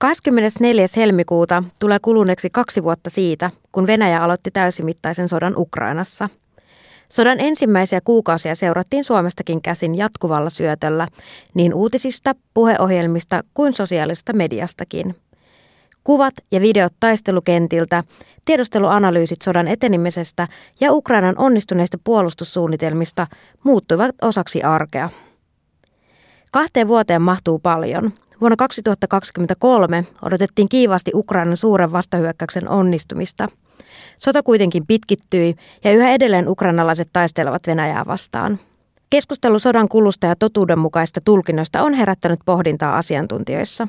24. helmikuuta tulee kuluneeksi 2 vuotta siitä, kun Venäjä aloitti täysimittaisen sodan Ukrainassa. Sodan ensimmäisiä kuukausia seurattiin Suomestakin käsin jatkuvalla syötöllä, niin uutisista, puheohjelmista kuin sosiaalisesta mediastakin. Kuvat ja videot taistelukentiltä, tiedusteluanalyysit sodan etenemisestä ja Ukrainan onnistuneista puolustussuunnitelmista muuttuivat osaksi arkea. 2 vuoteen mahtuu paljon. Vuonna 2023 odotettiin kiivaasti Ukrainan suuren vastahyökkäyksen onnistumista. Sota kuitenkin pitkittyi ja yhä edelleen ukrainalaiset taistelevat Venäjää vastaan. Keskustelu sodan kulusta ja totuudenmukaista tulkinnoista on herättänyt pohdintaa asiantuntijoissa.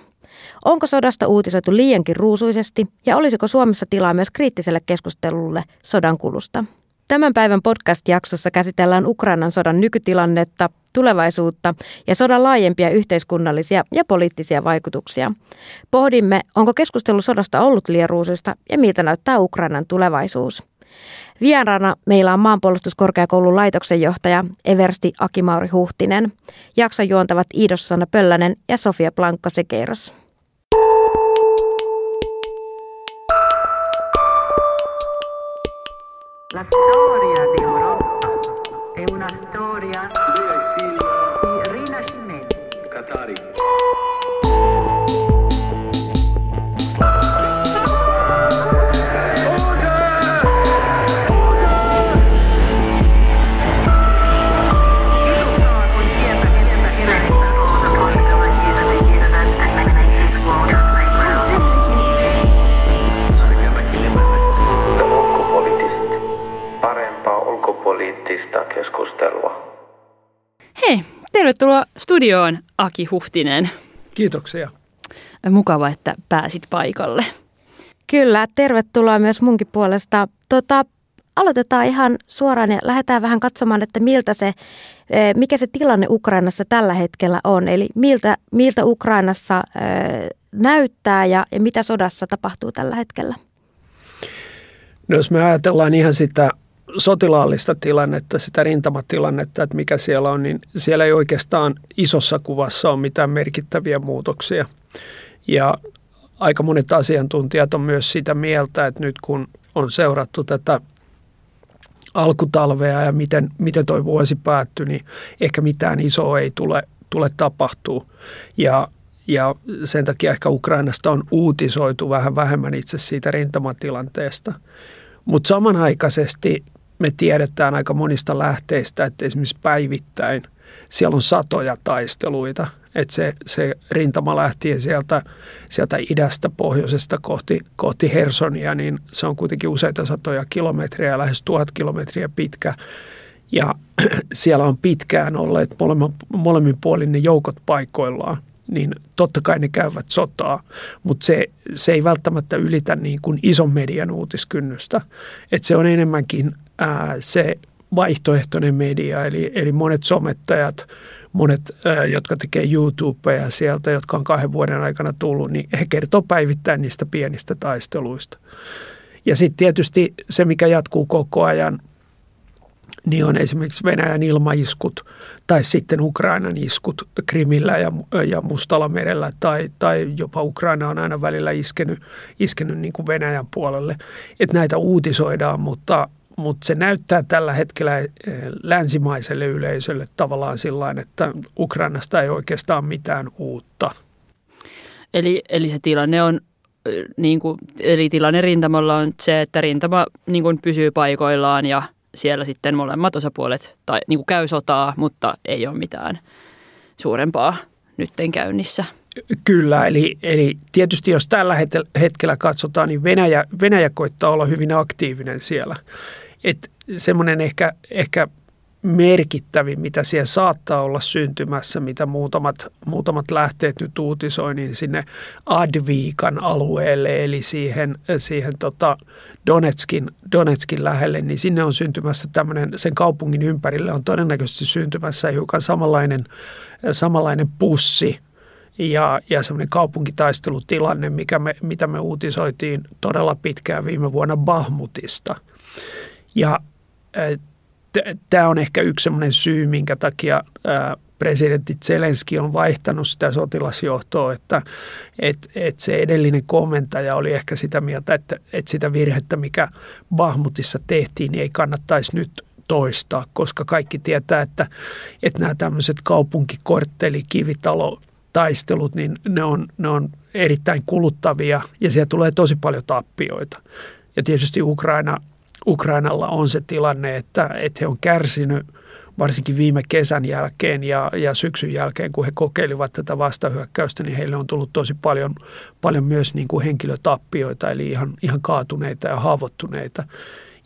Onko sodasta uutisoitu liiankin ruusuisesti ja olisiko Suomessa tilaa myös kriittiselle keskustelulle sodan kulusta? Tämän päivän podcast-jaksossa käsitellään Ukrainan sodan nykytilannetta, tulevaisuutta ja sodan laajempia yhteiskunnallisia ja poliittisia vaikutuksia. Pohdimme, onko keskustelu sodasta ollut liian ruusuista ja miltä näyttää Ukrainan tulevaisuus. Vieraana meillä on Maanpuolustuskorkeakoulun laitoksen johtaja eversti Aki-Mauri Huhtinen. Jakson juontavat Ida-Susanna Pöllänen ja Sofia Blanco Sequeiros. La storia d'Europa è una storia di esilio, di rinascimento. Qatari. Keskustelua. Hei, tervetuloa studioon Aki Huhtinen. Kiitoksia. Mukava, että pääsit paikalle. Kyllä, tervetuloa myös munkin puolesta. Aloitetaan ihan suoraan ja lähdetään vähän katsomaan, että mikä se tilanne Ukrainassa tällä hetkellä on. Eli miltä Ukrainassa näyttää ja mitä sodassa tapahtuu tällä hetkellä? No, jos me ajatellaan ihan sitä sotilaallista tilannetta, sitä rintamatilannetta, että mikä siellä on, niin siellä ei oikeastaan isossa kuvassa ole mitään merkittäviä muutoksia. Ja aika monet asiantuntijat on myös sitä mieltä, että nyt kun on seurattu tätä alkutalvea ja miten toi vuosi päättyi, niin ehkä mitään isoa ei tule tapahtuu. Ja sen takia ehkä Ukrainasta on uutisoitu vähän vähemmän itse siitä rintamatilanteesta. Mutta samanaikaisesti me tiedetään aika monista lähteistä, että esimerkiksi päivittäin siellä on satoja taisteluita. Että se rintama lähtien sieltä idästä, pohjoisesta kohti Hersonia, niin se on kuitenkin useita satoja kilometriä, lähes 1000 kilometriä pitkä. Ja siellä on pitkään olleet molemminpuolin ne joukot paikoillaan. Niin totta kai ne käyvät sotaa, mutta se ei välttämättä ylitä niin kuin ison median uutiskynnystä. Et se on enemmänkin se vaihtoehtoinen media, eli monet somettajat, monet, jotka tekee YouTubea sieltä, jotka on 2 vuoden aikana tullut, niin he kertoo päivittäin niistä pienistä taisteluista. Ja sitten tietysti se, mikä jatkuu koko ajan, niin on esimerkiksi Venäjän ilmaiskut tai sitten Ukrainan iskut Krimillä ja Mustalla merellä tai jopa Ukraina on aina välillä iskenyt niin kuin Venäjän puolelle. Että näitä uutisoidaan, mutta se näyttää tällä hetkellä länsimaiselle yleisölle tavallaan sillain, että Ukrainasta ei oikeastaan mitään uutta. Eli se tilanne on niin kuin, eli tilanne rintamalla on se, että rintama niin kuin pysyy paikoillaan ja siellä sitten molemmat osapuolet tai niin kuin käy sotaa, mutta ei ole mitään suurempaa nytten käynnissä. Kyllä, eli tietysti jos tällä hetkellä katsotaan, niin Venäjä koittaa olla hyvin aktiivinen siellä. Että semmoinen ehkä merkittävin, mitä siellä saattaa olla syntymässä, mitä muutamat lähteet nyt uutisoi, niin sinne Adviikan alueelle, eli siihen Donetskin lähelle, niin sinne on syntymässä tämmöinen, sen kaupungin ympärille on todennäköisesti syntymässä hiukan samanlainen pussi ja semmoinen kaupunkitaistelutilanne, mitä me uutisoitiin todella pitkään viime vuonna Bahmutista. Ja tämä on ehkä yksi semmoinen syy, minkä takia presidentti Zelenski on vaihtanut sitä sotilasjohtoa, että se edellinen komentaja oli ehkä sitä mieltä, että sitä virhettä, mikä Bahmutissa tehtiin, niin ei kannattaisi nyt toistaa, koska kaikki tietää, että nämä tämmöiset kaupunkikortteli, kivitalotaistelut, niin ne on erittäin kuluttavia ja siellä tulee tosi paljon tappioita. Ja tietysti Ukrainalla on se tilanne, että he on kärsinyt varsinkin viime kesän jälkeen ja syksyn jälkeen, kun he kokeilivat tätä vastahyökkäystä, niin heille on tullut tosi paljon myös niin kuin henkilötappioita, eli ihan kaatuneita ja haavoittuneita.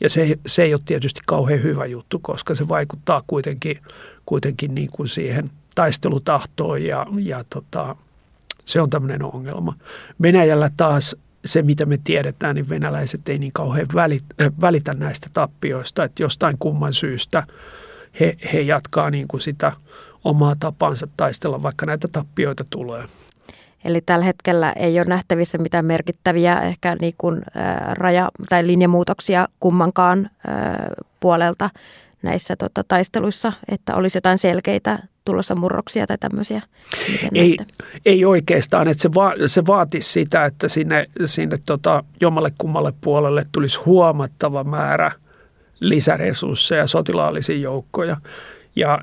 Ja se ei ole tietysti kauhean hyvä juttu, koska se vaikuttaa kuitenkin niin kuin siihen taistelutahtoon ja se on tämmöinen ongelma. Venäjällä taas se, mitä me tiedetään, niin venäläiset ei niin kauhean välitä näistä tappioista, että jostain kumman syystä he jatkaa niin kuin sitä omaa tapansa taistella, vaikka näitä tappioita tulee. Eli tällä hetkellä ei ole nähtävissä mitään merkittäviä ehkä niin kuin raja- tai linjamuutoksia kummankaan puolelta näissä taisteluissa, että olisi jotain selkeitä tulossa murroksia tai tämmöisiä? Ei oikeastaan, että se vaatisi sitä, että sinne jommalle kummalle puolelle tulisi huomattava määrä lisäresursseja, sotilaallisia joukkoja.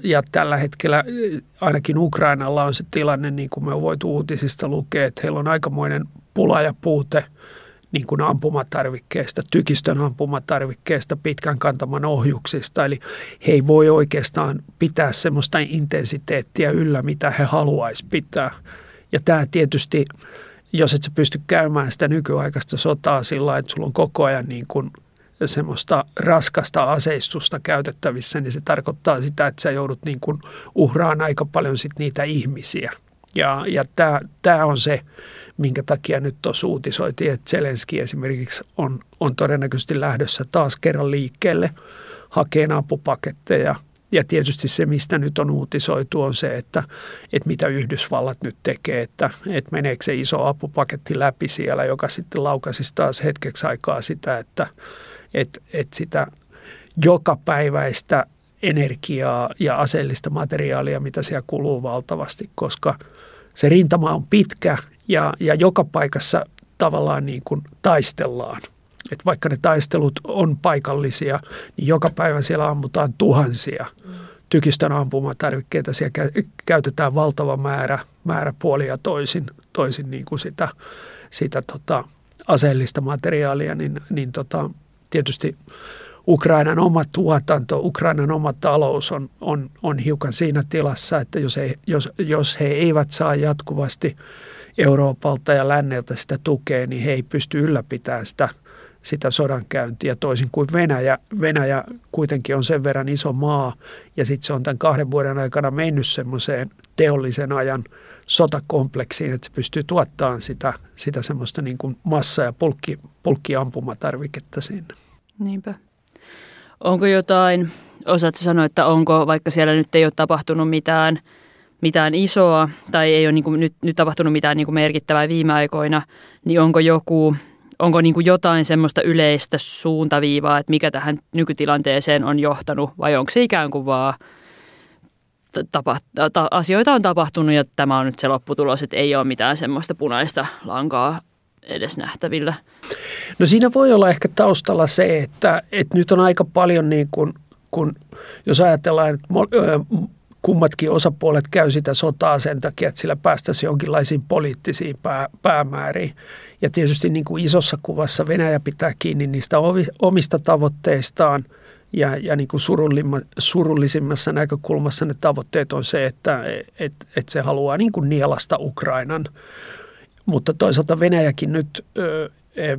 Ja tällä hetkellä ainakin Ukrainalla on se tilanne, niin kuin me on voitu uutisista lukea, että heillä on aikamoinen pula ja puute niin kuin ampumatarvikkeista, tykistön ampumatarvikkeista, pitkän kantaman ohjuksista. Eli he ei voi oikeastaan pitää semmoista intensiteettiä yllä, mitä he haluaisi pitää. Ja tämä tietysti, jos et sä pysty käymään sitä nykyaikaista sotaa sillä lailla, että sulla on koko ajan niin kuin semmoista raskasta aseistusta käytettävissä, niin se tarkoittaa sitä, että sä joudut niin kuin uhraan aika paljon sit niitä ihmisiä. Ja tämä on se, minkä takia nyt tuossa uutisoitiin, että Zelenski esimerkiksi on todennäköisesti lähdössä taas kerran liikkeelle hakemaan apupaketteja. Ja tietysti se, mistä nyt on uutisoitu, on se, että mitä Yhdysvallat nyt tekee, että meneekö se iso apupaketti läpi siellä, joka sitten laukaisi taas hetkeksi aikaa sitä, että sitä jokapäiväistä energiaa ja aseellista materiaalia, mitä siellä kuluu valtavasti, koska se rintama on pitkä ja joka paikassa tavallaan niin kuin taistellaan. Että vaikka ne taistelut on paikallisia, niin joka päivä siellä ammutaan tuhansia. Tykistön ampumatarvikkeita siellä käytetään valtava määrä puolia toisin niin kuin sitä aseellista materiaalia, niin tietysti Ukrainan oma tuotanto, Ukrainan oma talous on hiukan siinä tilassa, että jos he eivät saa jatkuvasti Euroopalta ja länneltä sitä tukea, niin he ei pysty ylläpitämään sitä sodankäyntiä, toisin kuin Venäjä. Venäjä kuitenkin on sen verran iso maa, ja sitten se on tämän 2 vuoden aikana mennyt semmoiseen teollisen ajan sotakompleksiin, että se pystyy tuottamaan sitä semmoista niin kuin massa- ja pulkkiampumatarviketta sinne. Niinpä. Onko jotain, osaatko sanoa, että onko, vaikka siellä nyt ei ole tapahtunut mitään isoa, tai ei ole niin kuin nyt tapahtunut mitään niin kuin merkittävää viime aikoina, niin onko niin kuin jotain semmoista yleistä suuntaviivaa, että mikä tähän nykytilanteeseen on johtanut, vai onko se ikään kuin vaan asioita on tapahtunut ja tämä on nyt se lopputulos, että ei ole mitään semmoista punaista lankaa edes nähtävillä? No siinä voi olla ehkä taustalla se, että nyt on aika paljon niin kuin, kun jos ajatellaan, että kummatkin osapuolet käy sitä sotaa sen takia, että sillä päästäisiin jonkinlaisiin poliittisiin päämääriin. Ja tietysti niin kuin isossa kuvassa Venäjä pitää kiinni niistä omista tavoitteistaan ja niin kuin surullisimmassa näkökulmassa ne tavoitteet on se, että se haluaa niin kuin nielasta Ukrainan. Mutta toisaalta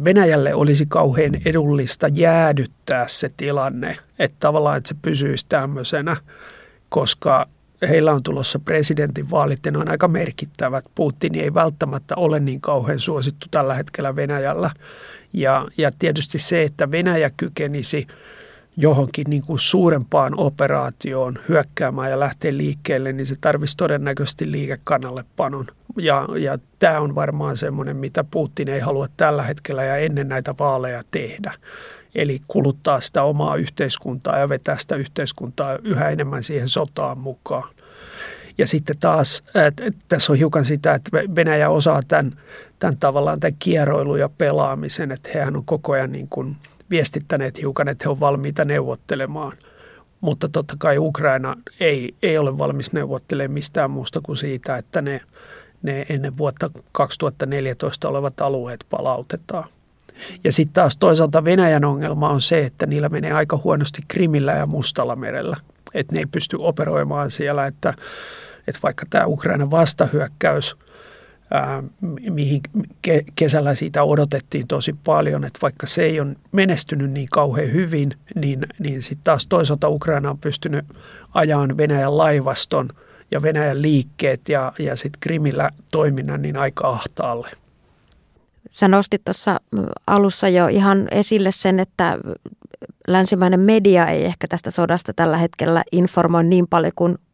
Venäjälle olisi kauhean edullista jäädyttää se tilanne, että tavallaan että se pysyisi tämmöisenä, koska heillä on tulossa presidentinvaalit ja ne on aika merkittävät. Putin ei välttämättä ole niin kauhean suosittu tällä hetkellä Venäjällä. Ja tietysti se, että Venäjä kykenisi johonkin niin kuin suurempaan operaatioon hyökkäämään ja lähteä liikkeelle, niin se tarvitsisi todennäköisesti liikekannallepanon. Ja tämä on varmaan semmoinen, mitä Putin ei halua tällä hetkellä ja ennen näitä vaaleja tehdä. Eli kuluttaa sitä omaa yhteiskuntaa ja vetää sitä yhteiskuntaa yhä enemmän siihen sotaan mukaan. Ja sitten taas tässä on hiukan sitä, että Venäjä osaa tämän tavallaan tämän kieroilun ja pelaamisen, että hehän on koko ajan niin kuin viestittäneet hiukan, että he on valmiita neuvottelemaan. Mutta totta kai Ukraina ei ole valmis neuvottelemaan mistään muusta kuin siitä, että ne ennen vuotta 2014 olevat alueet palautetaan. Ja sitten taas toisaalta Venäjän ongelma on se, että niillä menee aika huonosti Krimillä ja Mustalla merellä. Että ne ei pysty operoimaan siellä, että vaikka tämä Ukrainan vastahyökkäys, mihin kesällä siitä odotettiin tosi paljon, että vaikka se ei ole menestynyt niin kauhean hyvin, niin sitten taas toisaalta Ukraina on pystynyt ajamaan Venäjän laivaston ja Venäjän liikkeet ja sitten Krimillä toiminnan niin aika ahtaalle. Sä nostit tuossa alussa jo ihan esille sen, että länsimainen media ei ehkä tästä sodasta tällä hetkellä informoi niin paljon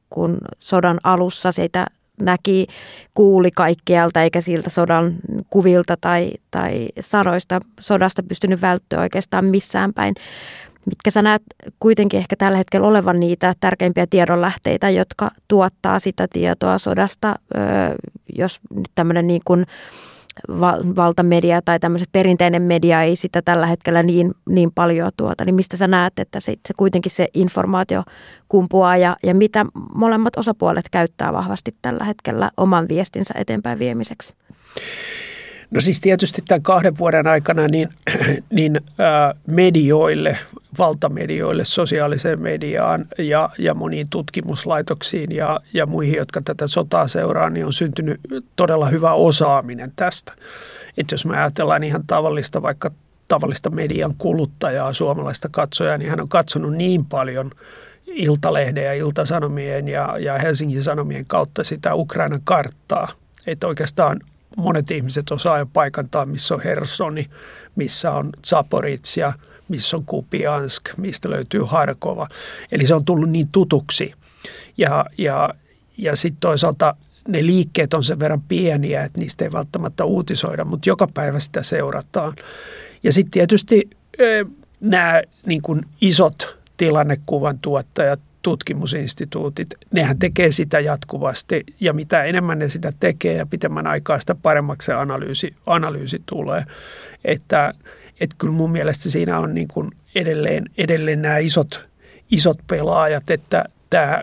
kuin sodan alussa siitä näki, kuuli kaikkialta eikä siltä sodan kuvilta tai sanoista sodasta pystynyt välttyä oikeastaan missään päin. Mitkä sä näet kuitenkin ehkä tällä hetkellä olevan niitä tärkeimpiä tiedonlähteitä, jotka tuottaa sitä tietoa sodasta, jos nyt tämmöinen niin kuin valtamedia tai tämmöiset perinteinen media ei sitä tällä hetkellä niin paljon tuota, niin mistä sä näet, että se kuitenkin se informaatio kumpuaa ja mitä molemmat osapuolet käyttää vahvasti tällä hetkellä oman viestinsä eteenpäin viemiseksi? No siis tietysti tämän 2 vuoden aikana niin medioille, valtamedioille, sosiaaliseen mediaan ja moniin tutkimuslaitoksiin ja muihin, jotka tätä sotaa seuraa, niin on syntynyt todella hyvä osaaminen tästä. Että jos me ajatellaan ihan tavallista, vaikka tavallista median kuluttajaa, suomalaista katsojaa, niin hän on katsonut niin paljon Iltalehden ja Iltasanomien ja Helsingin Sanomien kautta sitä Ukrainan karttaa, että oikeastaan monet ihmiset osaa jo paikantaa, missä on Hersoni, missä on Zaporizhzhia, missä on Kupiansk, mistä löytyy Harkova. Eli se on tullut niin tutuksi. Ja sitten toisaalta ne liikkeet on sen verran pieniä, että niistä ei välttämättä uutisoida, mutta joka päivä sitä seurataan. Ja sitten tietysti nämä niin kun isot tilannekuvan tuottajat, tutkimusinstituutit, nehän tekee sitä jatkuvasti ja mitä enemmän ne sitä tekee ja pitemmän aikaa sitä paremmaksi se analyysi tulee. Että kyllä mun mielestä siinä on niin kuin edelleen nämä isot pelaajat, että tämä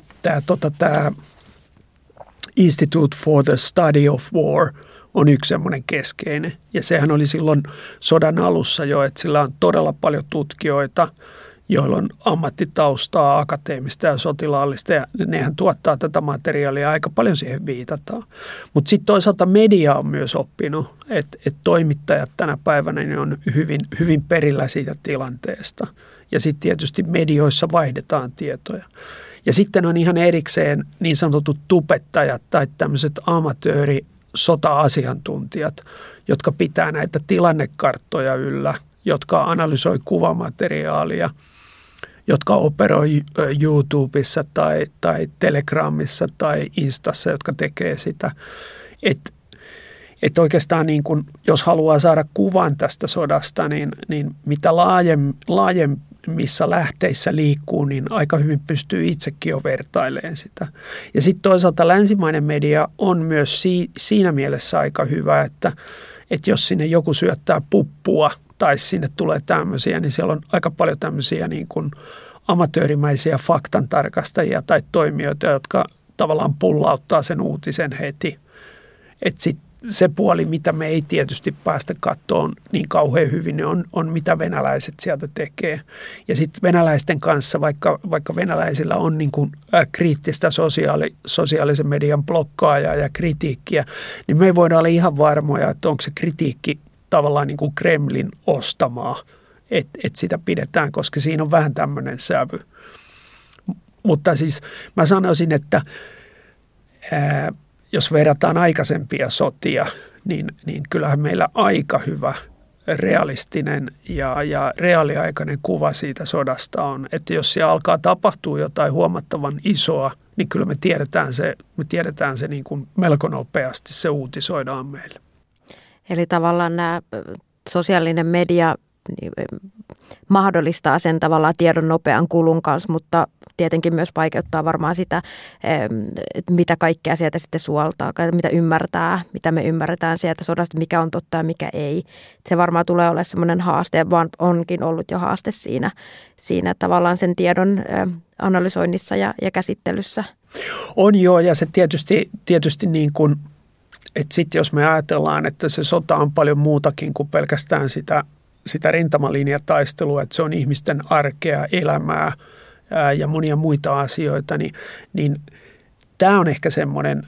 Institute for the Study of War on yksi semmoinen keskeinen ja sehän oli silloin sodan alussa jo, että sillä on todella paljon tutkijoita, joilla on ammattitaustaa, akateemista ja sotilaallista, ja nehän tuottaa tätä materiaalia, aika paljon siihen viitataan. Mutta sitten toisaalta media on myös oppinut, että toimittajat tänä päivänä niin on hyvin perillä siitä tilanteesta. Ja sitten tietysti medioissa vaihdetaan tietoja. Ja sitten on ihan erikseen niin sanotut tubettajat tai tämmöiset amatööri-sota-asiantuntijat, jotka pitää näitä tilannekarttoja yllä, jotka analysoi kuvamateriaalia, jotka operoi YouTubessa tai Telegramissa tai Instassa, jotka tekee sitä. Että oikeastaan niin kun, jos haluaa saada kuvan tästä sodasta, niin mitä laajemmissa lähteissä liikkuu, niin aika hyvin pystyy itsekin jo vertailemaan sitä. Ja sitten toisaalta länsimainen media on myös siinä mielessä aika hyvä, että jos sinne joku syöttää puppua, tai sinne tulee tämmöisiä, niin siellä on aika paljon tämmöisiä niin kuin amatöörimäisiä faktantarkastajia tai toimijoita, jotka tavallaan pullauttaa sen uutisen heti. Että sitten se puoli, mitä me ei tietysti päästä katsoon niin kauhean hyvin, niin on mitä venäläiset sieltä tekee. Ja sitten venäläisten kanssa, vaikka venäläisillä on niin kuin kriittistä sosiaalisen median blokkaajaa ja kritiikkiä, niin me ei voida olla ihan varmoja, että onko se kritiikki tavallaan niin kuin Kremlin ostamaa, että sitä pidetään, koska siinä on vähän tämmöinen sävy. Mutta siis mä sanoisin, että jos verrataan aikaisempia sotia, niin kyllähän meillä aika hyvä realistinen ja reaaliaikainen kuva siitä sodasta on. Että jos siellä alkaa tapahtua jotain huomattavan isoa, niin kyllä me tiedetään se niin kuin melko nopeasti, se uutisoidaan meille. Eli tavallaan nämä sosiaalinen media mahdollistaa sen tavallaan tiedon nopean kulun kanssa, mutta tietenkin myös vaikeuttaa varmaan sitä, mitä kaikkea sieltä sitten suoltaa, mitä ymmärtää, mitä me ymmärretään sieltä sodasta, mikä on totta ja mikä ei. Se varmaan tulee olemaan semmoinen haaste, vaan onkin ollut jo haaste siinä tavallaan sen tiedon analysoinnissa ja käsittelyssä. On joo, ja se tietysti niin kuin, että sitten jos me ajatellaan, että se sota on paljon muutakin kuin pelkästään sitä rintamalinjataistelua, että se on ihmisten arkea, elämää ja monia muita asioita, niin tämä on ehkä semmoinen,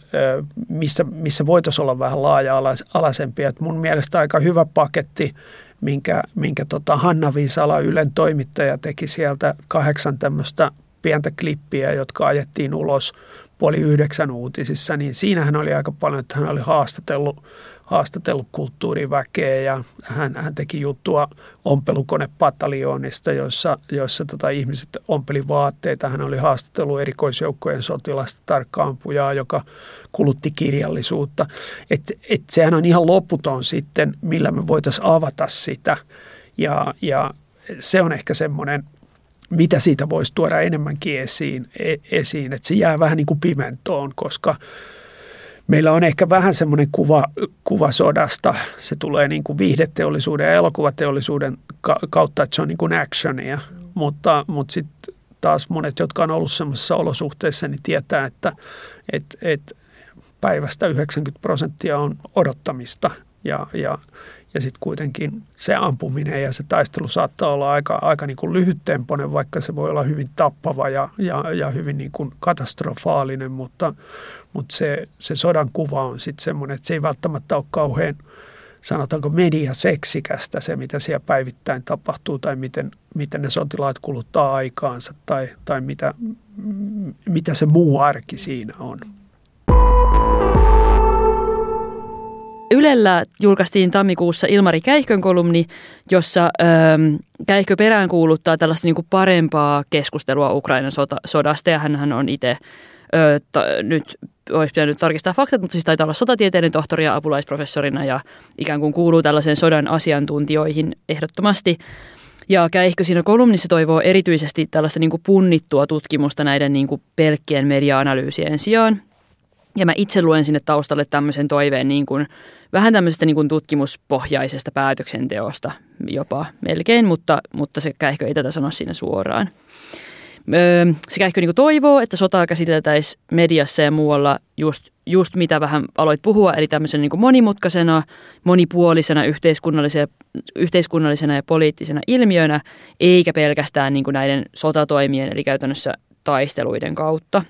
missä voitaisiin olla vähän laaja-alaisempia. Mun mielestä aika hyvä paketti, minkä Hanna Viisala, Ylen toimittaja, teki sieltä 8 tämmöistä pientä klippiä, jotka ajettiin ulos 8:30 uutisissa, niin siinähän oli aika paljon, että hän oli haastatellut kulttuuriväkeä ja hän teki juttua ompelukonepataljoonista, jossa ihmiset ompeli vaatteita. Hän oli haastatellut erikoisjoukkojen sotilasta, tarkkaampujaa, joka kulutti kirjallisuutta. Et sehän on ihan loputon sitten, millä me voitaisiin avata sitä ja se on ehkä semmoinen, mitä siitä voisi tuoda enemmänkin esiin, että se jää vähän niin kuin pimentoon, koska meillä on ehkä vähän semmoinen kuva sodasta. Se tulee niin kuin viihdeteollisuuden ja elokuvateollisuuden kautta, että se on niin kuin actionia, mutta sitten taas monet, jotka on ollut semmoisessa olosuhteessa, niin tietää, että päivästä 90% on odottamista ja sitten kuitenkin se ampuminen ja se taistelu saattaa olla aika niin kuin lyhyttempoinen, vaikka se voi olla hyvin tappava ja hyvin niin kuin katastrofaalinen, mutta se sodan kuva on sitten semmoinen, että se ei välttämättä ole kauhean, sanotaanko mediaseksikästä se, mitä siellä päivittäin tapahtuu tai miten ne sotilaat kuluttaa aikaansa tai mitä se muu arki siinä on. Ylellä julkaistiin tammikuussa Ilmari Käihkön kolumni, jossa Käihkö peräänkuuluttaa tällaista niin kuin parempaa keskustelua Ukrainan sodasta. Ja hänhän on itse, nyt olisi pitänyt tarkistaa faktat, mutta siis taitaa olla sotatieteiden tohtori ja apulaisprofessorina ja ikään kuin kuuluu tällaisen sodan asiantuntijoihin ehdottomasti. Ja Käihkö siinä kolumnissa toivoo erityisesti tällaista niin kuin punnittua tutkimusta näiden niin kuin pelkkien media-analyysien sijaan. Ja mä itse luen sinne taustalle tämmöisen toiveen niin kuin, vähän tämmöisestä niin kuin tutkimuspohjaisesta päätöksenteosta jopa melkein, mutta se Käihkö ei tätä sano siinä suoraan. Se Käihkö niin kuin toivoo, että sotaa käsiteltäisiin mediassa ja muualla just mitä vähän aloit puhua, eli tämmöisen niin kuin monimutkaisena, monipuolisena, yhteiskunnallisena ja poliittisena ilmiönä, eikä pelkästään niin kuin näiden sotatoimien, eli käytännössä taisteluiden kautta.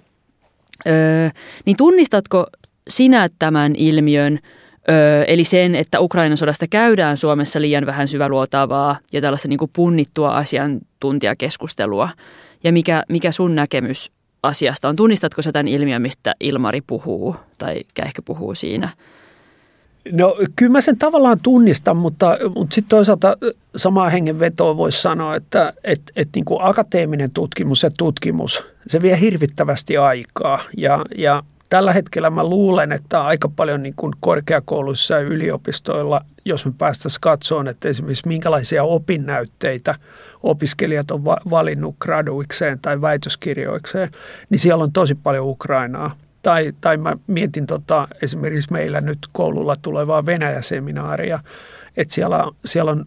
Niin tunnistatko sinä tämän ilmiön, eli sen, että Ukrainan sodasta käydään Suomessa liian vähän syväluotavaa ja tällaista niin kuin punnittua asiantuntijakeskustelua? Ja mikä sun näkemys asiasta on? Tunnistatko sä tämän ilmiön, mistä Ilmari puhuu tai Käihkö puhuu siinä? No kyllä mä sen tavallaan tunnistan, mutta sitten toisaalta samaa hengenvetoa voisi sanoa, että niin kuin akateeminen tutkimus ja tutkimus, se vie hirvittävästi aikaa ja tällä hetkellä mä luulen, että aika paljon niin kuin korkeakouluissa ja yliopistoilla, jos me päästäisiin katsomaan, että esimerkiksi minkälaisia opinnäytteitä opiskelijat on valinnut graduikseen tai väitöskirjoikseen, niin siellä on tosi paljon Ukrainaa. Tai mä mietin esimerkiksi meillä nyt koululla tulevaa Venäjä-seminaaria, että siellä on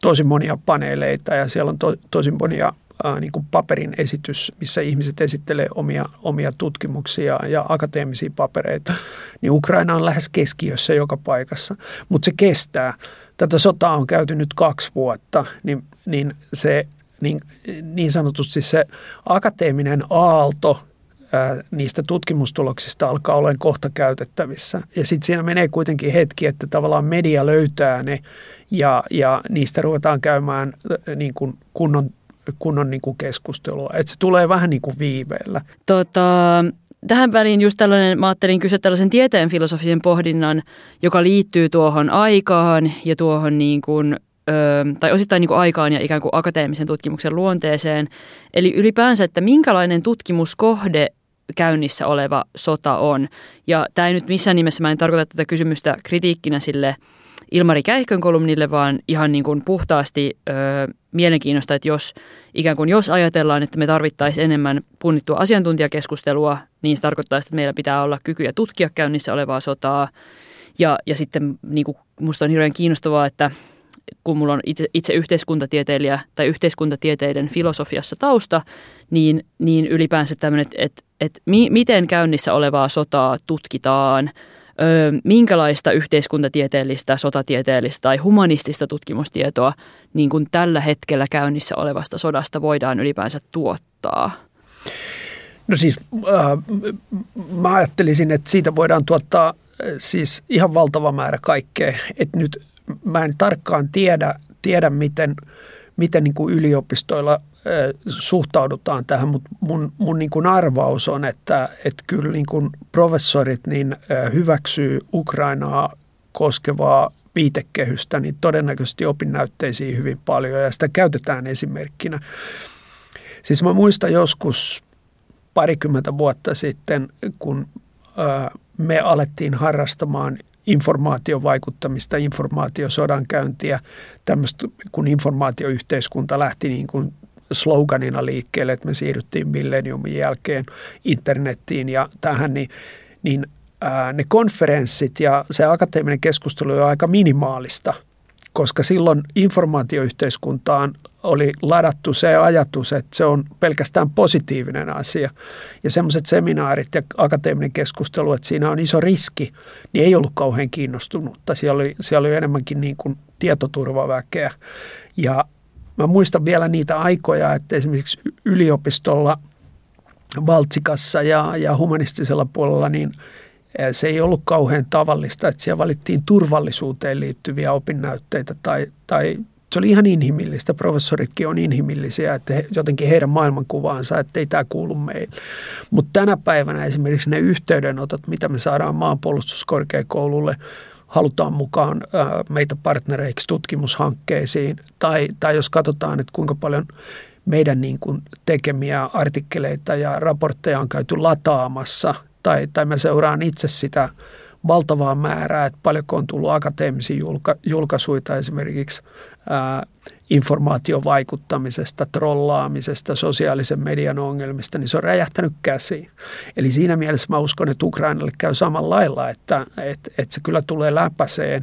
tosi monia paneeleita ja siellä on tosi monia niin kuin paperin esitys, missä ihmiset esittelee omia tutkimuksia ja akateemisia papereita. Niin Ukraina on lähes keskiössä joka paikassa, mutta se kestää. Tätä sotaa on käyty nyt 2 vuotta, niin se niin sanotusti se akateeminen aalto niistä tutkimustuloksista alkaa olla kohta käytettävissä. Ja sitten siinä menee kuitenkin hetki, että tavallaan media löytää ne ja niistä ruvetaan käymään niin kuin kunnon niin kuin keskustelua. Että se tulee vähän niin kuin viiveellä. Tähän väliin just tällainen, mä ajattelin kysyä tällaisen tieteen filosofisen pohdinnan, joka liittyy tuohon aikaan ja tuohon niin kuin tai osittain niin kuin aikaan ja ikään kuin akateemisen tutkimuksen luonteeseen. Eli ylipäänsä, että minkälainen tutkimuskohde käynnissä oleva sota on. Ja tämä ei nyt missään nimessä, mä en tarkoita tätä kysymystä kritiikkinä sille Ilmari Käihkön kolumnille, vaan ihan niin kuin puhtaasti mielenkiinnosta, että jos ajatellaan, että me tarvittaisiin enemmän punnittua asiantuntijakeskustelua, niin se tarkoittaisi, että meillä pitää olla kykyä tutkia käynnissä olevaa sotaa. Ja sitten niin kuin musta on hirveän kiinnostavaa, että kun mulla on itse yhteiskuntatieteilijä tai yhteiskuntatieteiden filosofiassa tausta, niin ylipäänsä tämmöinen, että miten käynnissä olevaa sotaa tutkitaan, minkälaista yhteiskuntatieteellistä, sotatieteellistä tai humanistista tutkimustietoa niin kuin tällä hetkellä käynnissä olevasta sodasta voidaan ylipäänsä tuottaa? No siis mä ajattelisin, että siitä voidaan tuottaa siis ihan valtava määrä kaikkea, että nyt mä en tarkkaan tiedä miten niin kuin yliopistoilla suhtaudutaan tähän, mutta mun niin kuin arvaus on, että kyllä niin kuin professorit niin hyväksyy Ukrainaa koskevaa viitekehystä niin todennäköisesti opinnäytteisiin hyvin paljon ja sitä käytetään esimerkkinä. Siis mä muistan joskus parikymmentä vuotta sitten, kun me alettiin harrastamaan informaatiovaikuttamista, informaatiosodankäyntiä, tämmöistä kun informaatioyhteiskunta lähti niin kuin sloganina liikkeelle, että me siirryttiin milleniumin jälkeen internettiin ja tähän, niin ne konferenssit ja se akateeminen keskustelu on aika minimaalista, koska silloin informaatioyhteiskuntaan oli ladattu se ajatus, että se on pelkästään positiivinen asia. Ja semmoiset seminaarit ja akateeminen keskustelu, että siinä on iso riski, niin ei ollut kauhean kiinnostunutta. Siellä oli enemmänkin niin kuin tietoturvaväkeä. Ja mä muistan vielä niitä aikoja, että esimerkiksi yliopistolla, Valtsikassa ja humanistisella puolella, niin se ei ollut kauhean tavallista, että siellä valittiin turvallisuuteen liittyviä opinnäytteitä tai se oli ihan inhimillistä. Professoritkin on inhimillisiä, että jotenkin heidän maailmankuvaansa, että ei tämä kuulu meille. Mutta tänä päivänä esimerkiksi ne yhteydenotot, mitä me saadaan Maanpuolustuskorkeakoululle, halutaan mukaan meitä partnereiksi tutkimushankkeisiin. Tai jos katsotaan, että kuinka paljon meidän niin kuin tekemiä artikkeleita ja raportteja on käyty lataamassa, tai mä seuraan itse sitä valtavaa määrää, että paljonko on tullut akateemisia julkaisuita esimerkiksi informaatiovaikuttamisesta, trollaamisesta, sosiaalisen median ongelmista, niin se on räjähtänyt käsiin. Eli siinä mielessä mä uskon, että Ukrainalle käy samalla lailla, että se kyllä tulee läpäiseen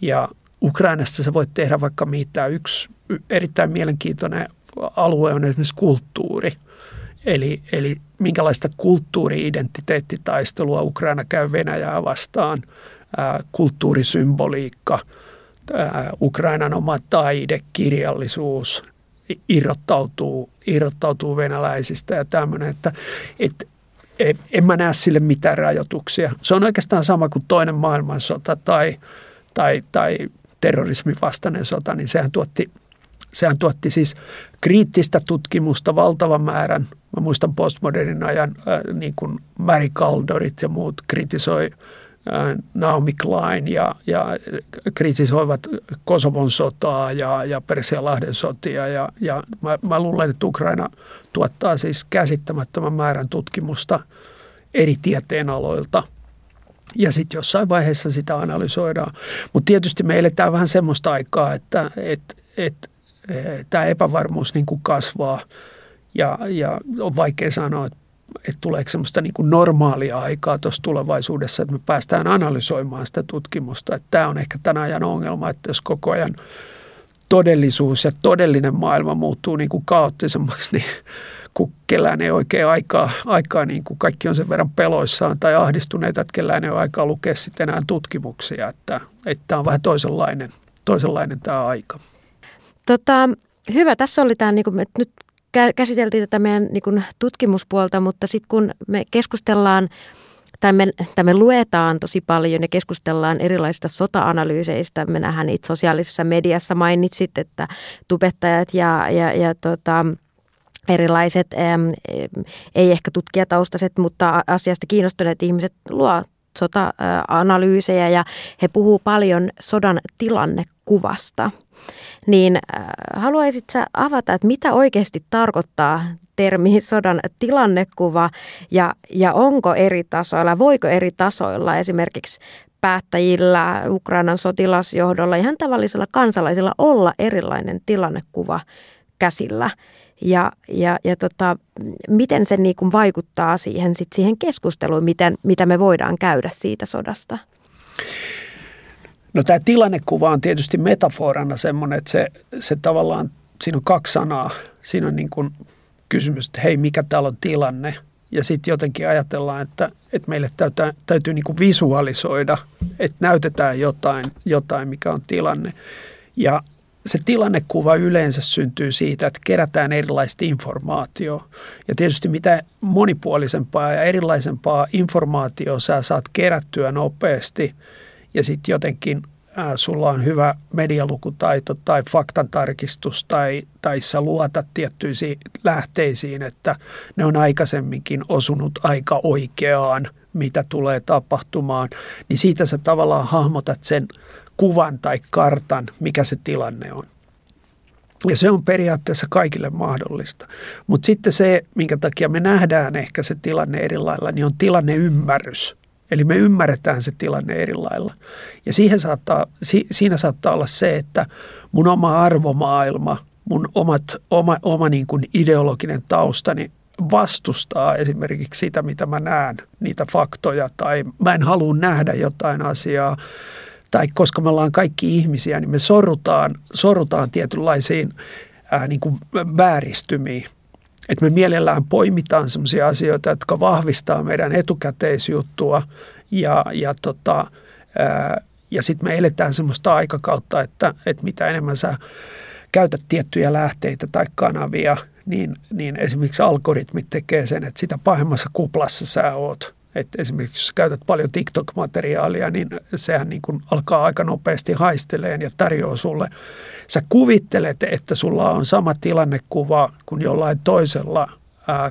ja Ukrainasta sä voit tehdä vaikka mitä. Yksi erittäin mielenkiintoinen alue on esimerkiksi kulttuuri. Eli minkälaista kulttuuri-identiteettitaistelua Ukraina käy Venäjää vastaan, kulttuurisymboliikka, Ukrainan oma taide, kirjallisuus irrottautuu venäläisistä ja tämmöinen, että en mä näe sille mitään rajoituksia. Se on oikeastaan sama kuin toinen maailmansota tai terrorismin vastainen sota, niin sehän tuotti siis kriittistä tutkimusta valtavan määrän. Mä muistan postmodernin ajan niin kuin Mary Kaldorit ja muut kritisoi Naomi Klein ja kritisoivat Kosovon sotaa ja Persialahden sotia. Ja mä luulen, että Ukraina tuottaa siis käsittämättömän määrän tutkimusta eri tieteenaloilta. Ja sitten jossain vaiheessa sitä analysoidaan. Mutta tietysti me eletään vähän semmoista aikaa, että tämä epävarmuus niin kuin kasvaa ja on vaikea sanoa, että tuleeko semmoista niin kuin normaalia aikaa tuossa tulevaisuudessa, että me päästään analysoimaan sitä tutkimusta. Että tämä on ehkä tämän ajan ongelma, että jos koko ajan todellisuus ja todellinen maailma muuttuu niin kuin kaoottisemmaksi, niin kun kellään ei oikein aikaa niin kuin kaikki on sen verran peloissaan tai ahdistuneita, että kellään ei ole aikaa lukea sitten enää tutkimuksia. Että tämä on vähän toisenlainen tämä aika. Hyvä, tässä oli tämä, että nyt käsiteltiin tätä meidän tutkimuspuolta, mutta sitten kun me keskustellaan tai me luetaan tosi paljon ja keskustellaan erilaisista sota-analyyseistä, me nähdään niitä sosiaalisessa mediassa, mainitsit, että tubettajat ja erilaiset, ei ehkä tutkijataustaiset, mutta asiasta kiinnostuneet ihmiset luo sota-analyysejä ja he puhuu paljon sodan tilannekuvasta. Niin haluaisitko avata, että mitä oikeasti tarkoittaa termi sodan tilannekuva ja onko eri tasoilla, voiko eri tasoilla esimerkiksi päättäjillä, Ukrainan sotilasjohdolla, ihan tavallisilla kansalaisilla olla erilainen tilannekuva käsillä. Ja miten se niin kuin vaikuttaa siihen keskusteluun, mitä me voidaan käydä siitä sodasta? No, tämä tilannekuva on tietysti metaforana semmoinen, että se tavallaan, siinä on kaksi sanaa. Siinä on niin kuin kysymys, että hei, mikä täällä on tilanne? Ja sitten jotenkin ajatellaan, että meille täytyy niin kuin visualisoida, että näytetään jotain, mikä on tilanne. Ja se tilannekuva yleensä syntyy siitä, että kerätään erilaista informaatiota. Ja tietysti mitä monipuolisempaa ja erilaisempaa informaatiota sä saat kerättyä nopeasti ja sitten jotenkin sulla on hyvä medialukutaito tai faktantarkistus tai sä luotat tiettyisiin lähteisiin, että ne on aikaisemminkin osunut aika oikeaan, mitä tulee tapahtumaan, niin siitä sä tavallaan hahmotat sen kuvan tai kartan, mikä se tilanne on. Ja se on periaatteessa kaikille mahdollista. Mutta sitten se, minkä takia me nähdään ehkä se tilanne eri lailla, niin on tilanneymmärrys. Eli me ymmärretään se tilanne eri lailla. Ja siinä saattaa olla se, että mun oma arvomaailma, mun oma niin kuin ideologinen taustani vastustaa esimerkiksi sitä, mitä mä näen, niitä faktoja, tai mä en halua nähdä jotain asiaa. Tai koska me ollaan kaikki ihmisiä, niin me sorrutaan tietynlaisiin niin kuin vääristymiin. Että me mielellään poimitaan sellaisia asioita, jotka vahvistaa meidän etukäteisjuttua ja sitten me eletään sellaista aikakautta, että mitä enemmän sä käytät tiettyjä lähteitä tai kanavia, niin esimerkiksi algoritmit tekee sen, että sitä pahemmassa kuplassa sä oot. Että esimerkiksi jos käytät paljon TikTok-materiaalia, niin sehän niin kuin alkaa aika nopeasti haisteleen ja tarjoaa sulle. Sä kuvittelet, että sulla on sama tilannekuva kuin jollain toisella,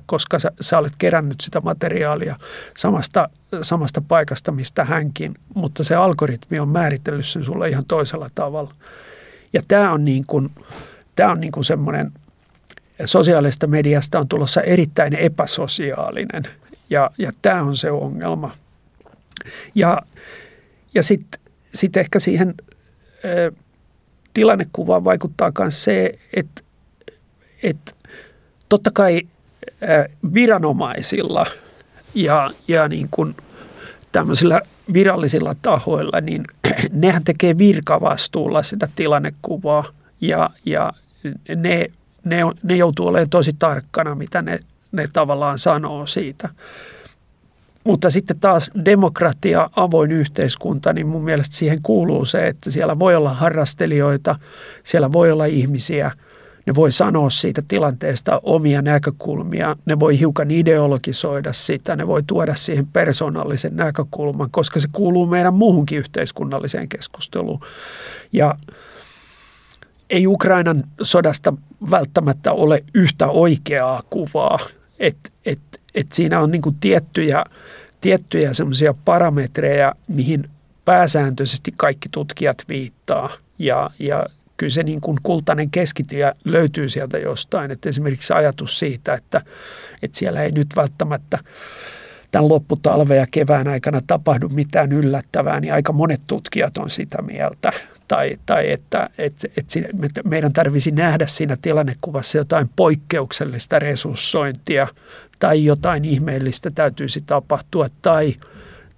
koska sä olet kerännyt sitä materiaalia samasta paikasta, mistä hänkin, mutta se algoritmi on määritellyt sen sulle ihan toisella tavalla. Ja tämä on niin kuin semmoinen, sosiaalista mediasta on tulossa erittäin epäsosiaalinen. Ja tämä on se ongelma. Ja sitten ehkä siihen tilannekuvaan vaikuttaa myös se, että totta kai viranomaisilla ja niin kuin tämmöisillä virallisilla tahoilla, niin nehän tekee virkavastuulla sitä tilannekuvaa ja ne joutuu olemaan tosi tarkkana, mitä ne tavallaan sanoo siitä. Mutta sitten taas demokratia, avoin yhteiskunta, niin mun mielestä siihen kuuluu se, että siellä voi olla harrastelijoita, siellä voi olla ihmisiä, ne voi sanoa siitä tilanteesta omia näkökulmia, ne voi hiukan ideologisoida sitä, ne voi tuoda siihen persoonallisen näkökulman, koska se kuuluu meidän muuhunkin yhteiskunnalliseen keskusteluun. Ja ei Ukrainan sodasta välttämättä ole yhtä oikeaa kuvaa, että siinä on niin kuin tiettyjä semmoisia parametreja, mihin pääsääntöisesti kaikki tutkijat viittaa. Ja kyllä se niin kuin kultainen keskitie löytyy sieltä jostain. Että esimerkiksi ajatus siitä, että siellä ei nyt välttämättä tämän lopputalven ja kevään aikana tapahdu mitään yllättävää, niin aika monet tutkijat on sitä mieltä. Tai että meidän tarvisi nähdä siinä tilannekuvassa jotain poikkeuksellista resurssointia tai jotain ihmeellistä täytyisi tapahtua tai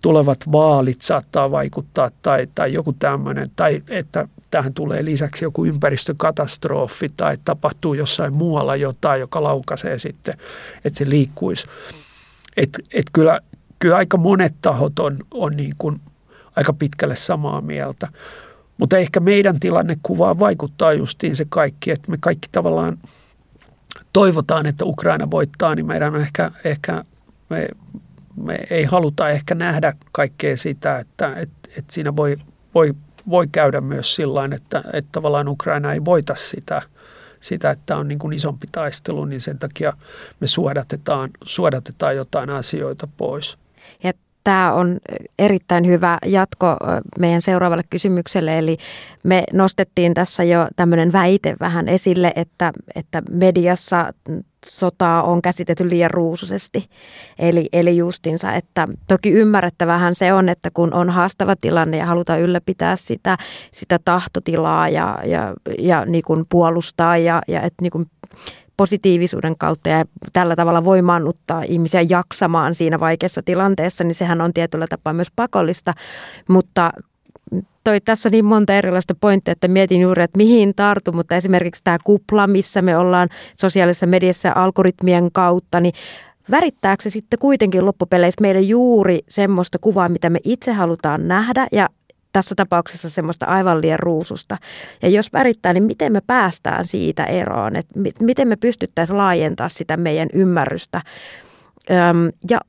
tulevat vaalit saattaa vaikuttaa tai joku tämmöinen tai että tähän tulee lisäksi joku ympäristökatastrofi tai tapahtuu jossain muualla jotain, joka laukaisee sitten, että se liikkuisi. Että kyllä aika monet tahot on niin kuin aika pitkälle samaa mieltä. Mutta ehkä meidän tilannekuvaan vaikuttaa justiin se kaikki, että me kaikki tavallaan toivotaan, että Ukraina voittaa, niin meidän on me ei haluta ehkä nähdä kaikkea sitä, että siinä voi käydä myös sillain, että tavallaan Ukraina ei voita sitä että on niin kuin isompi taistelu, niin sen takia me suodatetaan jotain asioita pois. Ja Tämä on erittäin hyvä jatko meidän seuraavalle kysymykselle, eli me nostettiin tässä jo tämmöinen väite vähän esille, että mediassa sotaa on käsitetty liian ruusuisesti. Eli justiinsa, että toki ymmärrettävähän se on, että kun on haastava tilanne ja halutaan ylläpitää sitä tahtotilaa ja niin kuin puolustaa ja että niin kuin positiivisuuden kautta ja tällä tavalla voimaannuttaa ihmisiä jaksamaan siinä vaikeassa tilanteessa, niin sehän on tietyllä tapaa myös pakollista, mutta toi tässä niin monta erilaista pointtia, että mietin juuri, että mihin tartu, mutta esimerkiksi tämä kupla, missä me ollaan sosiaalisessa mediassa algoritmien kautta, niin värittääkö se sitten kuitenkin loppupeleissä meidän juuri semmoista kuvaa, mitä me itse halutaan nähdä ja tässä tapauksessa semmoista aivan liian ruususta. Ja jos värittää, niin miten me päästään siitä eroon? Että miten me pystyttäisiin laajentaa sitä meidän ymmärrystä? Ja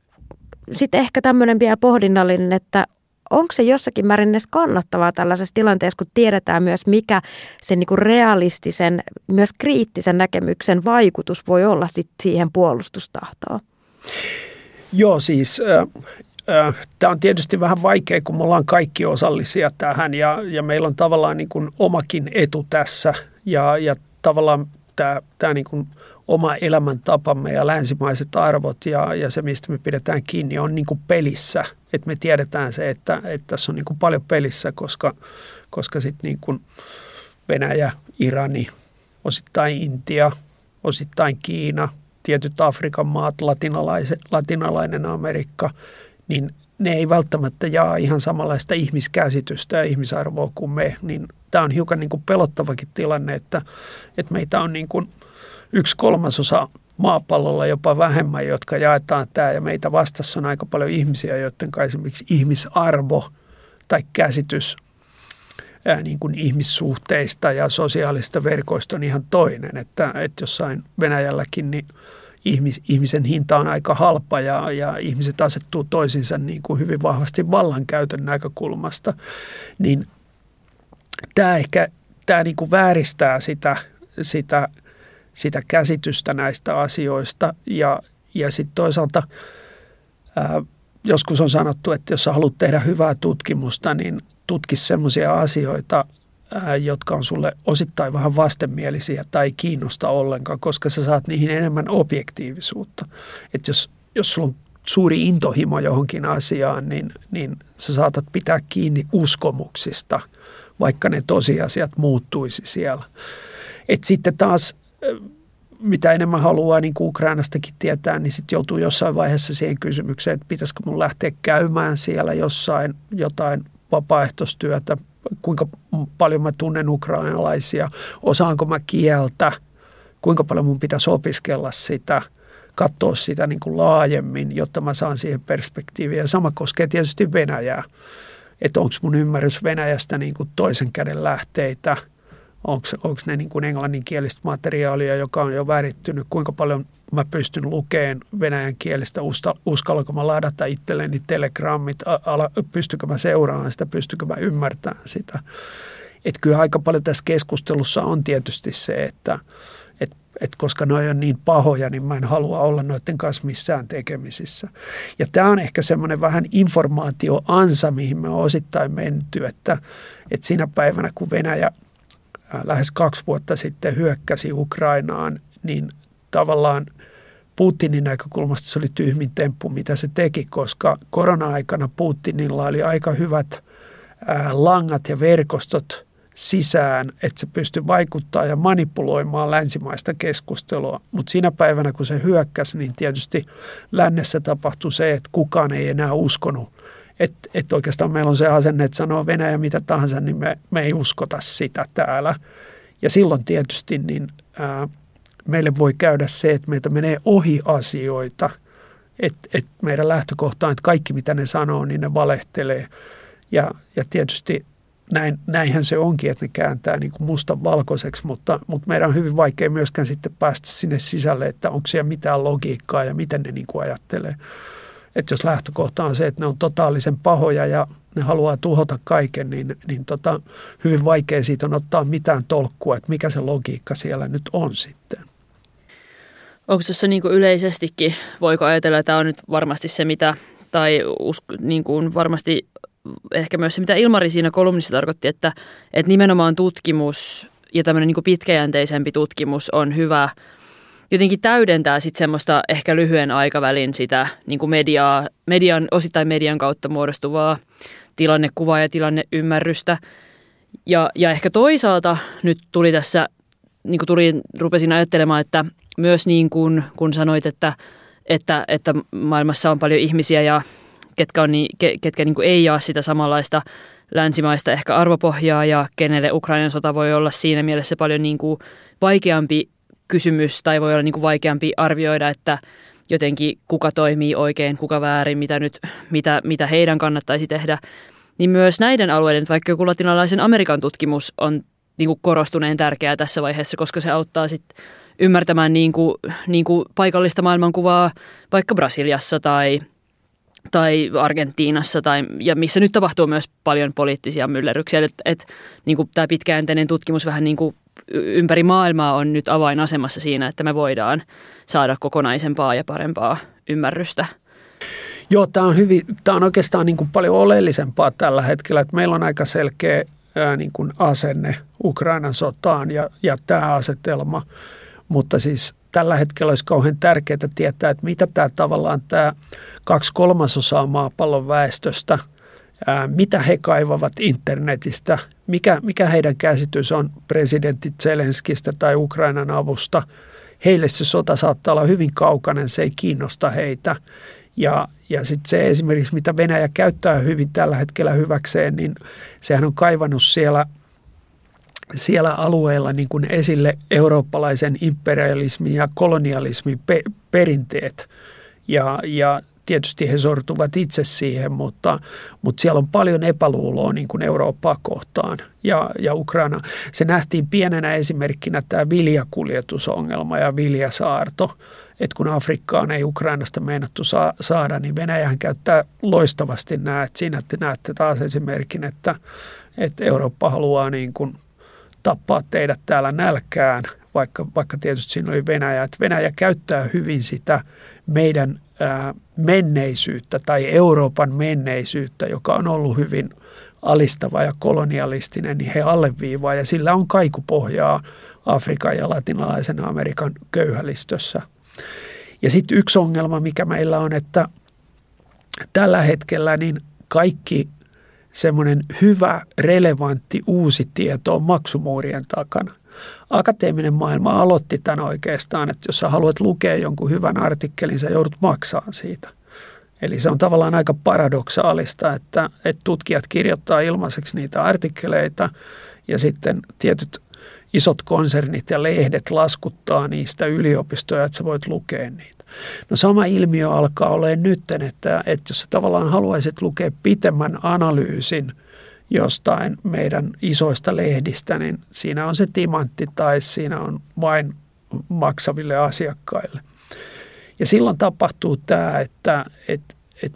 sitten ehkä tämmöinen vielä pohdinnallinen, että onko se jossakin määrin edes kannattavaa tällaisessa tilanteessa, kun tiedetään myös, mikä sen niinku realistisen, myös kriittisen näkemyksen vaikutus voi olla siihen puolustustahtoon? Joo, siis tämä on tietysti vähän vaikea, kun me ollaan kaikki osallisia tähän ja meillä on tavallaan niin kuin omakin etu tässä ja tavallaan tämä niin kuin oma elämäntapamme ja länsimaiset arvot ja se, mistä me pidetään kiinni, on niin kuin pelissä. Et me tiedetään se, että tässä on niin kuin paljon pelissä, koska sitten niin kuin Venäjä, Irani, osittain Intia, osittain Kiina, tietyt Afrikan maat, latinalainen Amerikka, niin ne ei välttämättä jaa ihan samanlaista ihmiskäsitystä ja ihmisarvoa kuin me. Niin tämä on hiukan niin kuin pelottavakin tilanne, että meitä on niin kuin 1/3 maapallolla jopa vähemmän, jotka jaetaan tämä. Ja meitä vastassa on aika paljon ihmisiä, joiden esimerkiksi ihmisarvo tai käsitys niin kuin ihmissuhteista ja sosiaalista verkoista on ihan toinen. Että jossain Venäjälläkin niin ihmisen hinta on aika halpa ja ihmiset asettuu toisiinsa niin kuin hyvin vahvasti vallankäytön näkökulmasta, niin tämä niin kuin vääristää sitä käsitystä näistä asioista ja sitten toisaalta joskus on sanottu, että jos haluat tehdä hyvää tutkimusta, niin tutki semmoisia asioita, jotka on sulle osittain vähän vastenmielisiä tai ei kiinnosta ollenkaan, koska sä saat niihin enemmän objektiivisuutta. Että jos sulla on suuri intohimo johonkin asiaan, niin sä saatat pitää kiinni uskomuksista, vaikka ne tosiasiat muuttuisi siellä. Et sitten taas, mitä enemmän haluaa niin kuin Ukrainastakin tietää, niin sitten joutuu jossain vaiheessa siihen kysymykseen, että pitäisikö mun lähteä käymään siellä jossain jotain vapaaehtoistyötä, kuinka paljon mä tunnen ukrainalaisia, osaanko mä kieltä, kuinka paljon mun pitäisi opiskella sitä, katsoa sitä niin kuin laajemmin, jotta mä saan siihen perspektiiviin. Ja sama koskee tietysti Venäjää, että onko mun ymmärrys Venäjästä niin kuin toisen käden lähteitä, onko ne niin kuin englanninkielistä materiaalia, joka on jo värittynyt, kuinka paljon mä pystyn lukemaan venäjän kielistä, uskallanko mä ladata itselleni telegrammit, pystykö mä seuraamaan sitä, pystykö mä ymmärtämään sitä. Että kyllä aika paljon tässä keskustelussa on tietysti se, että koska noi on niin pahoja, niin mä en halua olla noiden kanssa missään tekemisissä. Ja tämä on ehkä semmoinen vähän informaatioansa, mihin me on osittain menty, että siinä päivänä, kun Venäjä lähes 2 vuotta sitten hyökkäsi Ukrainaan, niin tavallaan Putinin näkökulmasta se oli tyhmin temppu, mitä se teki, koska korona-aikana Putinilla oli aika hyvät langat ja verkostot sisään, että se pystyi vaikuttamaan ja manipuloimaan länsimaista keskustelua. Mutta siinä päivänä, kun se hyökkäsi, niin tietysti lännessä tapahtui se, että kukaan ei enää uskonut. Että oikeastaan meillä on se asenne, että sanoo Venäjä mitä tahansa, niin me ei uskota sitä täällä. Ja silloin tietysti niin meille voi käydä se, että meiltä menee ohi asioita. Että meidän lähtökohta on, että kaikki mitä ne sanoo, niin ne valehtelee. Ja tietysti näinhän se onkin, että ne kääntää niin kuin mustan valkoiseksi, mutta meidän on hyvin vaikea myöskään sitten päästä sinne sisälle, että onko siellä mitään logiikkaa ja miten ne niin kuin ajattelee. Että jos lähtökohta on se, että ne on totaalisen pahoja ja ne haluaa tuhota kaiken, niin hyvin vaikea siitä on ottaa mitään tolkkua, että mikä se logiikka siellä nyt on sitten. Onko tuossa niin kuin yleisestikin, voiko ajatella, että tämä on nyt varmasti se, mitä tai niin kuin varmasti ehkä myös se, mitä Ilmari siinä kolumnissa tarkoitti, että nimenomaan tutkimus ja tämmöinen niin kuin pitkäjänteisempi tutkimus on hyvä jotenkin täydentää sitten semmoista ehkä lyhyen aikavälin sitä niin kuin median kautta muodostuvaa tilannekuvaa ja tilanneymmärrystä. Ja ehkä toisaalta nyt tuli tässä, niin kuin rupesin ajattelemaan, että myös niin kuin kun sanoit, että maailmassa on paljon ihmisiä ja ketkä niin kuin ei jaa sitä samanlaista länsimaista ehkä arvopohjaa ja kenelle Ukrainan sota voi olla siinä mielessä paljon niin kuin vaikeampi kysymys tai voi olla niin kuin vaikeampi arvioida, että jotenkin kuka toimii oikein, kuka väärin, mitä heidän kannattaisi tehdä. Niin myös näiden alueiden, vaikka joku latinalaisen Amerikan tutkimus on niin kuin korostuneen tärkeää tässä vaiheessa, koska se auttaa sitten ymmärtämään niin kuin paikallista maailmankuvaa vaikka Brasiliassa tai Argentiinassa ja missä nyt tapahtuu myös paljon poliittisia myllerryksiä. Et niin kuin tämä pitkäjänteinen tutkimus vähän niin kuin ympäri maailmaa on nyt avainasemassa siinä, että me voidaan saada kokonaisempaa ja parempaa ymmärrystä. Joo, tämä on oikeastaan niin kuin paljon oleellisempaa tällä hetkellä, että meillä on aika selkeä niin kuin asenne Ukrainan sotaan ja tämä asetelma, mutta siis tällä hetkellä olisi kauhean tärkeää tietää, että mitä tämä 2/3 maapallon väestöstä, mitä he kaivavat internetistä, mikä heidän käsitys on presidentti Zelenskistä tai Ukrainan avusta. Heille se sota saattaa olla hyvin kaukainen, se ei kiinnosta heitä. Ja sitten se esimerkiksi, mitä Venäjä käyttää hyvin tällä hetkellä hyväkseen, niin sehän on kaivannut siellä alueella niin kuin esille eurooppalaisen imperialismin ja kolonialismin perinteet. Ja tietysti he sortuvat itse siihen, mutta siellä on paljon epäluuloa niin kuin Eurooppaa kohtaan ja Ukraina. Se nähtiin pienenä esimerkkinä tämä viljakuljetusongelma ja viljasaarto. Että kun Afrikkaan ei Ukrainasta meinattu saada, niin Venäjähän käyttää loistavasti nämä. Et siinä te näette taas esimerkin, että Eurooppa haluaa niin kuin tappaa teidät täällä nälkään, vaikka tietysti siinä oli Venäjä. Et Venäjä käyttää hyvin sitä meidän menneisyyttä tai Euroopan menneisyyttä, joka on ollut hyvin alistava ja kolonialistinen, niin he alleviivaa ja sillä on kaikupohjaa Afrikan ja latinalaisen Amerikan köyhälistössä. Ja sitten yksi ongelma, mikä meillä on, että tällä hetkellä niin kaikki semmoinen hyvä, relevantti, uusi tieto on maksumuurien takana. Akateeminen maailma aloitti tämän oikeastaan, että jos sä haluat lukea jonkun hyvän artikkelin, sä joudut maksamaan siitä. Eli se on tavallaan aika paradoksaalista, että tutkijat kirjoittaa ilmaiseksi niitä artikkeleita ja sitten tietyt isot konsernit ja lehdet laskuttaa niistä yliopistoja, että sä voit lukea niitä. No sama ilmiö alkaa olemaan nyt, että jos sä tavallaan haluaisit lukea pitemmän analyysin jostain meidän isoista lehdistä, niin siinä on se timantti tai siinä on vain maksaville asiakkaille. Ja silloin tapahtuu tämä, että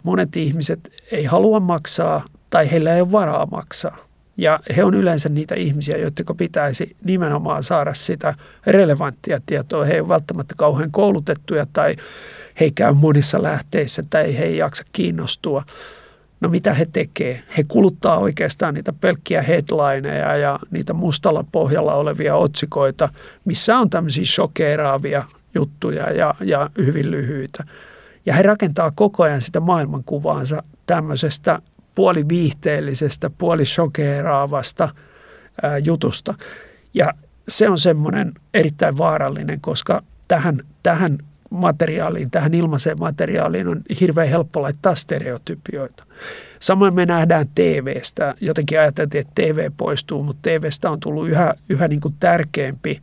monet ihmiset ei halua maksaa tai heillä ei ole varaa maksaa. Ja he on yleensä niitä ihmisiä, joiden pitäisi nimenomaan saada sitä relevanttia tietoa. He eivät välttämättä kauhean koulutettuja tai he ei käy monissa lähteissä tai he ei jaksa kiinnostua. No mitä he tekee? He kuluttaa oikeastaan niitä pelkkiä headlineja ja niitä mustalla pohjalla olevia otsikoita, missä on tämmöisiä shokeeraavia juttuja ja hyvin lyhyitä. Ja he rakentaa koko ajan sitä maailmankuvaansa tämmöisestä puoliviihteellisestä, puolishokeeraavasta jutusta. Ja se on semmoinen erittäin vaarallinen, koska tähän materiaaliin, tähän ilmaiseen materiaaliin on hirveän helppo laittaa stereotypioita. Samoin me nähdään TVstä. Jotenkin ajateltiin, että TV poistuu, mutta TVstä on tullut yhä niin kuin tärkeämpi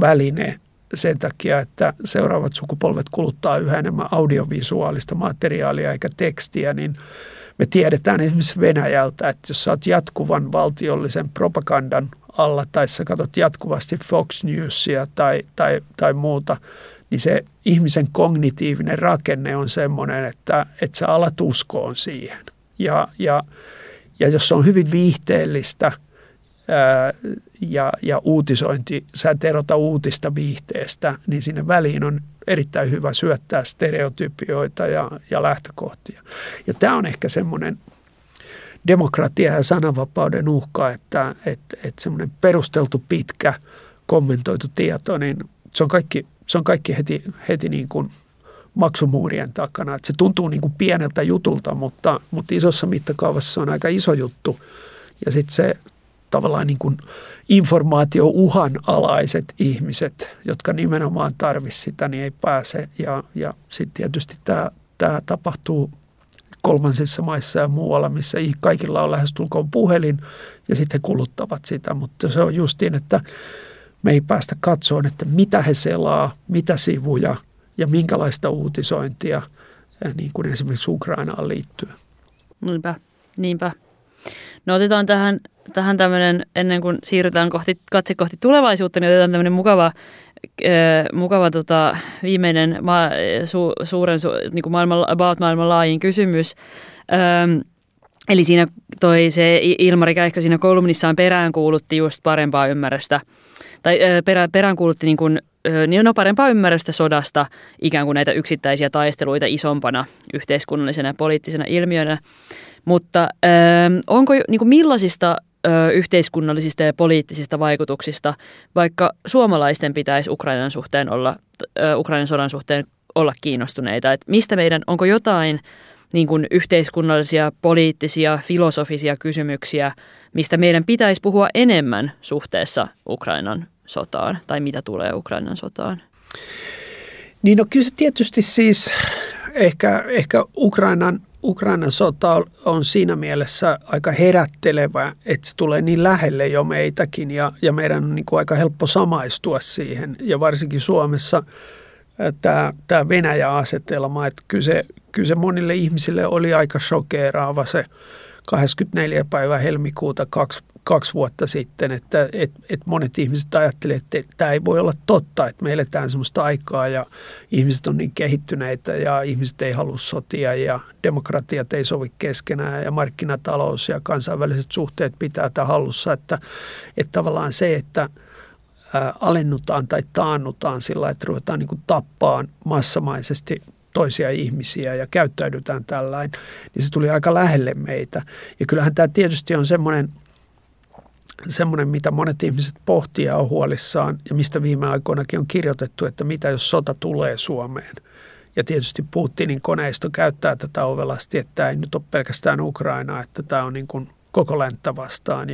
väline sen takia, että seuraavat sukupolvet kuluttaa yhä enemmän audiovisuaalista materiaalia eikä tekstiä, niin me tiedetään esimerkiksi Venäjältä, että jos sä oot jatkuvan valtiollisen propagandan alla tai sä katsot jatkuvasti Fox Newsia tai muuta, niin se ihmisen kognitiivinen rakenne on semmoinen, että sä alat uskoon siihen. Ja jos se on hyvin viihteellistä ja uutisointi, sä et erota uutista viihteestä, niin sinne väliin on erittäin hyvä syöttää stereotypioita ja lähtökohtia. Ja tämä on ehkä semmoinen demokratia ja sananvapauden uhka, että semmoinen perusteltu pitkä kommentoitu tieto, niin se on kaikki heti niin kuin maksumuurien takana. Että se tuntuu niin kuin pieneltä jutulta, mutta isossa mittakaavassa se on aika iso juttu. Ja sitten se tavallaan niin kuin informaatiouhanalaiset ihmiset, jotka nimenomaan tarvitsisi sitä, niin ei pääse. Ja sitten tietysti tämä tapahtuu kolmansissa maissa ja muualla, missä kaikilla on lähestulkoon puhelin ja sitten he kuluttavat sitä. Mutta se on justiin, että me ei päästä katsomaan, että mitä he selaa, mitä sivuja ja minkälaista uutisointia niin kuin esimerkiksi Ukrainaan liittyy. Niinpä. No otetaan tähän tämmöinen, ennen kuin siirrytään kohti tulevaisuutta, niin otetaan tämmöinen mukava viimeinen suuren maailman, maailman laajin kysymys. Eli siinä Ilmari Käihkö siinä kolumnissaan peräänkuulutti just parempaa ymmärrystä. Tai peräänkuulutti niin kuin parempaa ymmärrystä sodasta, ikään kuin näitä yksittäisiä taisteluita isompana yhteiskunnallisena ja poliittisena ilmiönä. Mutta onko niin kuin millaisista yhteiskunnallisista ja poliittisista vaikutuksista vaikka suomalaisten pitäisi Ukrainan sodan suhteen olla kiinnostuneita? Et mistä onko jotain niin kuin yhteiskunnallisia, poliittisia, filosofisia kysymyksiä, mistä meidän pitäisi puhua enemmän suhteessa Ukrainan sotaan tai mitä tulee Ukrainan sotaan? Niin no kyllä se tietysti siis ehkä Ukrainan sota on siinä mielessä aika herättelevä, että se tulee niin lähelle jo meitäkin ja meidän on niin kuin aika helppo samaistua siihen. Ja varsinkin Suomessa tämä Venäjä-asetelma, että kyllä se monille ihmisille oli aika shokeeraava se 24. päivä helmikuuta kaksi vuotta sitten, että monet ihmiset ajattelivat, että tämä ei voi olla totta, että me eletään sellaista aikaa ja ihmiset on niin kehittyneitä ja ihmiset ei halua sotia ja demokratiat ei sovi keskenään ja markkinatalous ja kansainväliset suhteet pitää tämän hallussa, että tavallaan se, että alennutaan tai taannutaan sillä, että ruvetaan niin kuin tappaan massamaisesti toisia ihmisiä ja käyttäydytään tällainen, niin se tuli aika lähelle meitä. Ja kyllähän tämä tietysti on semmoinen, mitä monet ihmiset pohtii ja on huolissaan ja mistä viime aikoinakin on kirjoitettu, että mitä jos sota tulee Suomeen. Ja tietysti Putinin koneisto käyttää tätä ovelasti, että tämä ei nyt ole pelkästään Ukrainaa, että tämä on niin kuin koko länttä vastaan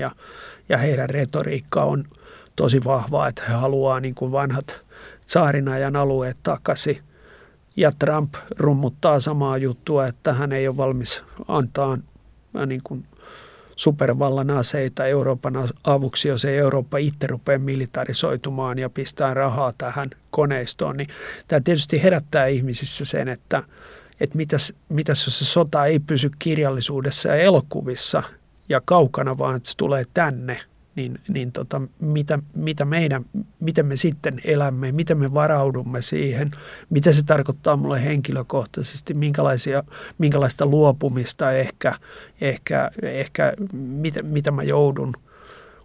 ja heidän retoriikka on tosi vahvaa, että he haluaa niin kuin vanhat tsaarinajan alueet takaisin. Ja Trump rummuttaa samaa juttua, että hän ei ole valmis antaa niin kuin supervallan aseita Euroopan avuksi, jos ei Eurooppa itse rupea militarisoitumaan ja pistää rahaa tähän koneistoon. Niin tämä tietysti herättää ihmisissä sen, että mitäs jos se sota ei pysy kirjallisuudessa ja elokuvissa ja kaukana, vaan että se tulee tänne. Niin, miten me sitten elämme, miten me varaudumme siihen, mitä se tarkoittaa mulle henkilökohtaisesti, minkälaista luopumista ehkä mitä mä joudun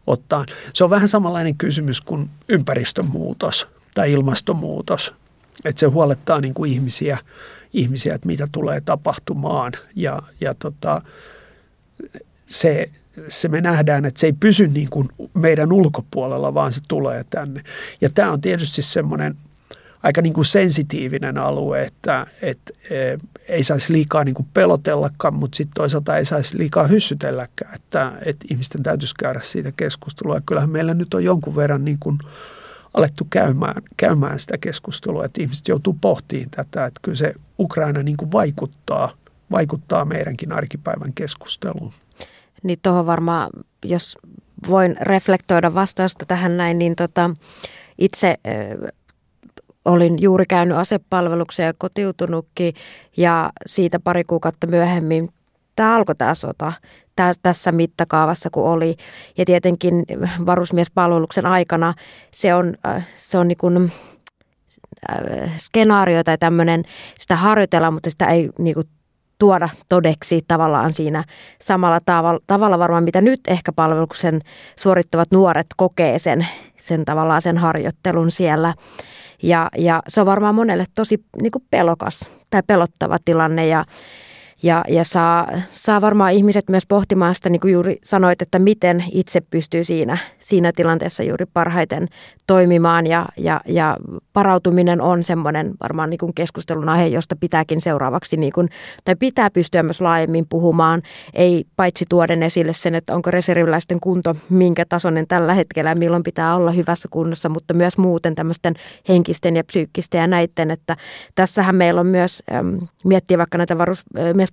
ottaan. Se on vähän samanlainen kysymys kuin ympäristönmuutos tai ilmastonmuutos, että se huolettaa niin kuin ihmisiä, että mitä tulee tapahtumaan ja se me nähdään, että se ei pysy niin kuin meidän ulkopuolella, vaan se tulee tänne. Ja tämä on tietysti semmoinen aika niin kuin sensitiivinen alue, että ei saisi liikaa niin kuin pelotellakaan, mutta sitten toisaalta ei saisi liikaa hyssytelläkään, että ihmisten täytyisi käydä siitä keskustelua. Ja kyllähän meillä nyt on jonkun verran niin kuin alettu käymään sitä keskustelua, että ihmiset joutuu pohtimaan tätä, että kyllä se Ukraina niin kuin vaikuttaa meidänkin arkipäivän keskusteluun. Niin tuohon varmaan, jos voin reflektoida vastausta tähän näin, niin itse olin juuri käynyt asepalveluksen ja kotiutunutkin ja siitä pari kuukautta myöhemmin tämä alkoi tämä sota tässä mittakaavassa kun oli. Ja tietenkin varusmiespalveluksen aikana se on niin kuin skenaario tai tämmöinen, sitä harjoitellaan, mutta sitä ei niin kuin tuoda todeksi tavallaan siinä samalla tavalla varmaan, mitä nyt ehkä palveluksen suorittavat nuoret kokee sen tavallaan sen harjoittelun siellä. Ja se on varmaan monelle tosi niin kuin pelokas tai pelottava tilanne ja saa varmaan ihmiset myös pohtimaan sitä, niin kuin juuri sanoit, että miten itse pystyy siinä tilanteessa juuri parhaiten toimimaan ja varautuminen on semmoinen varmaan niin kuin keskustelun aihe, josta pitääkin seuraavaksi niin kuin, tai pitää pystyä myös laajemmin puhumaan, ei paitsi tuoden esille sen, että onko reserviläisten kunto minkä tasoinen tällä hetkellä ja milloin pitää olla hyvässä kunnossa, mutta myös muuten tämmöisten henkisten ja psyykkisten ja näiden, että tässähän meillä on myös miettiä vaikka näitä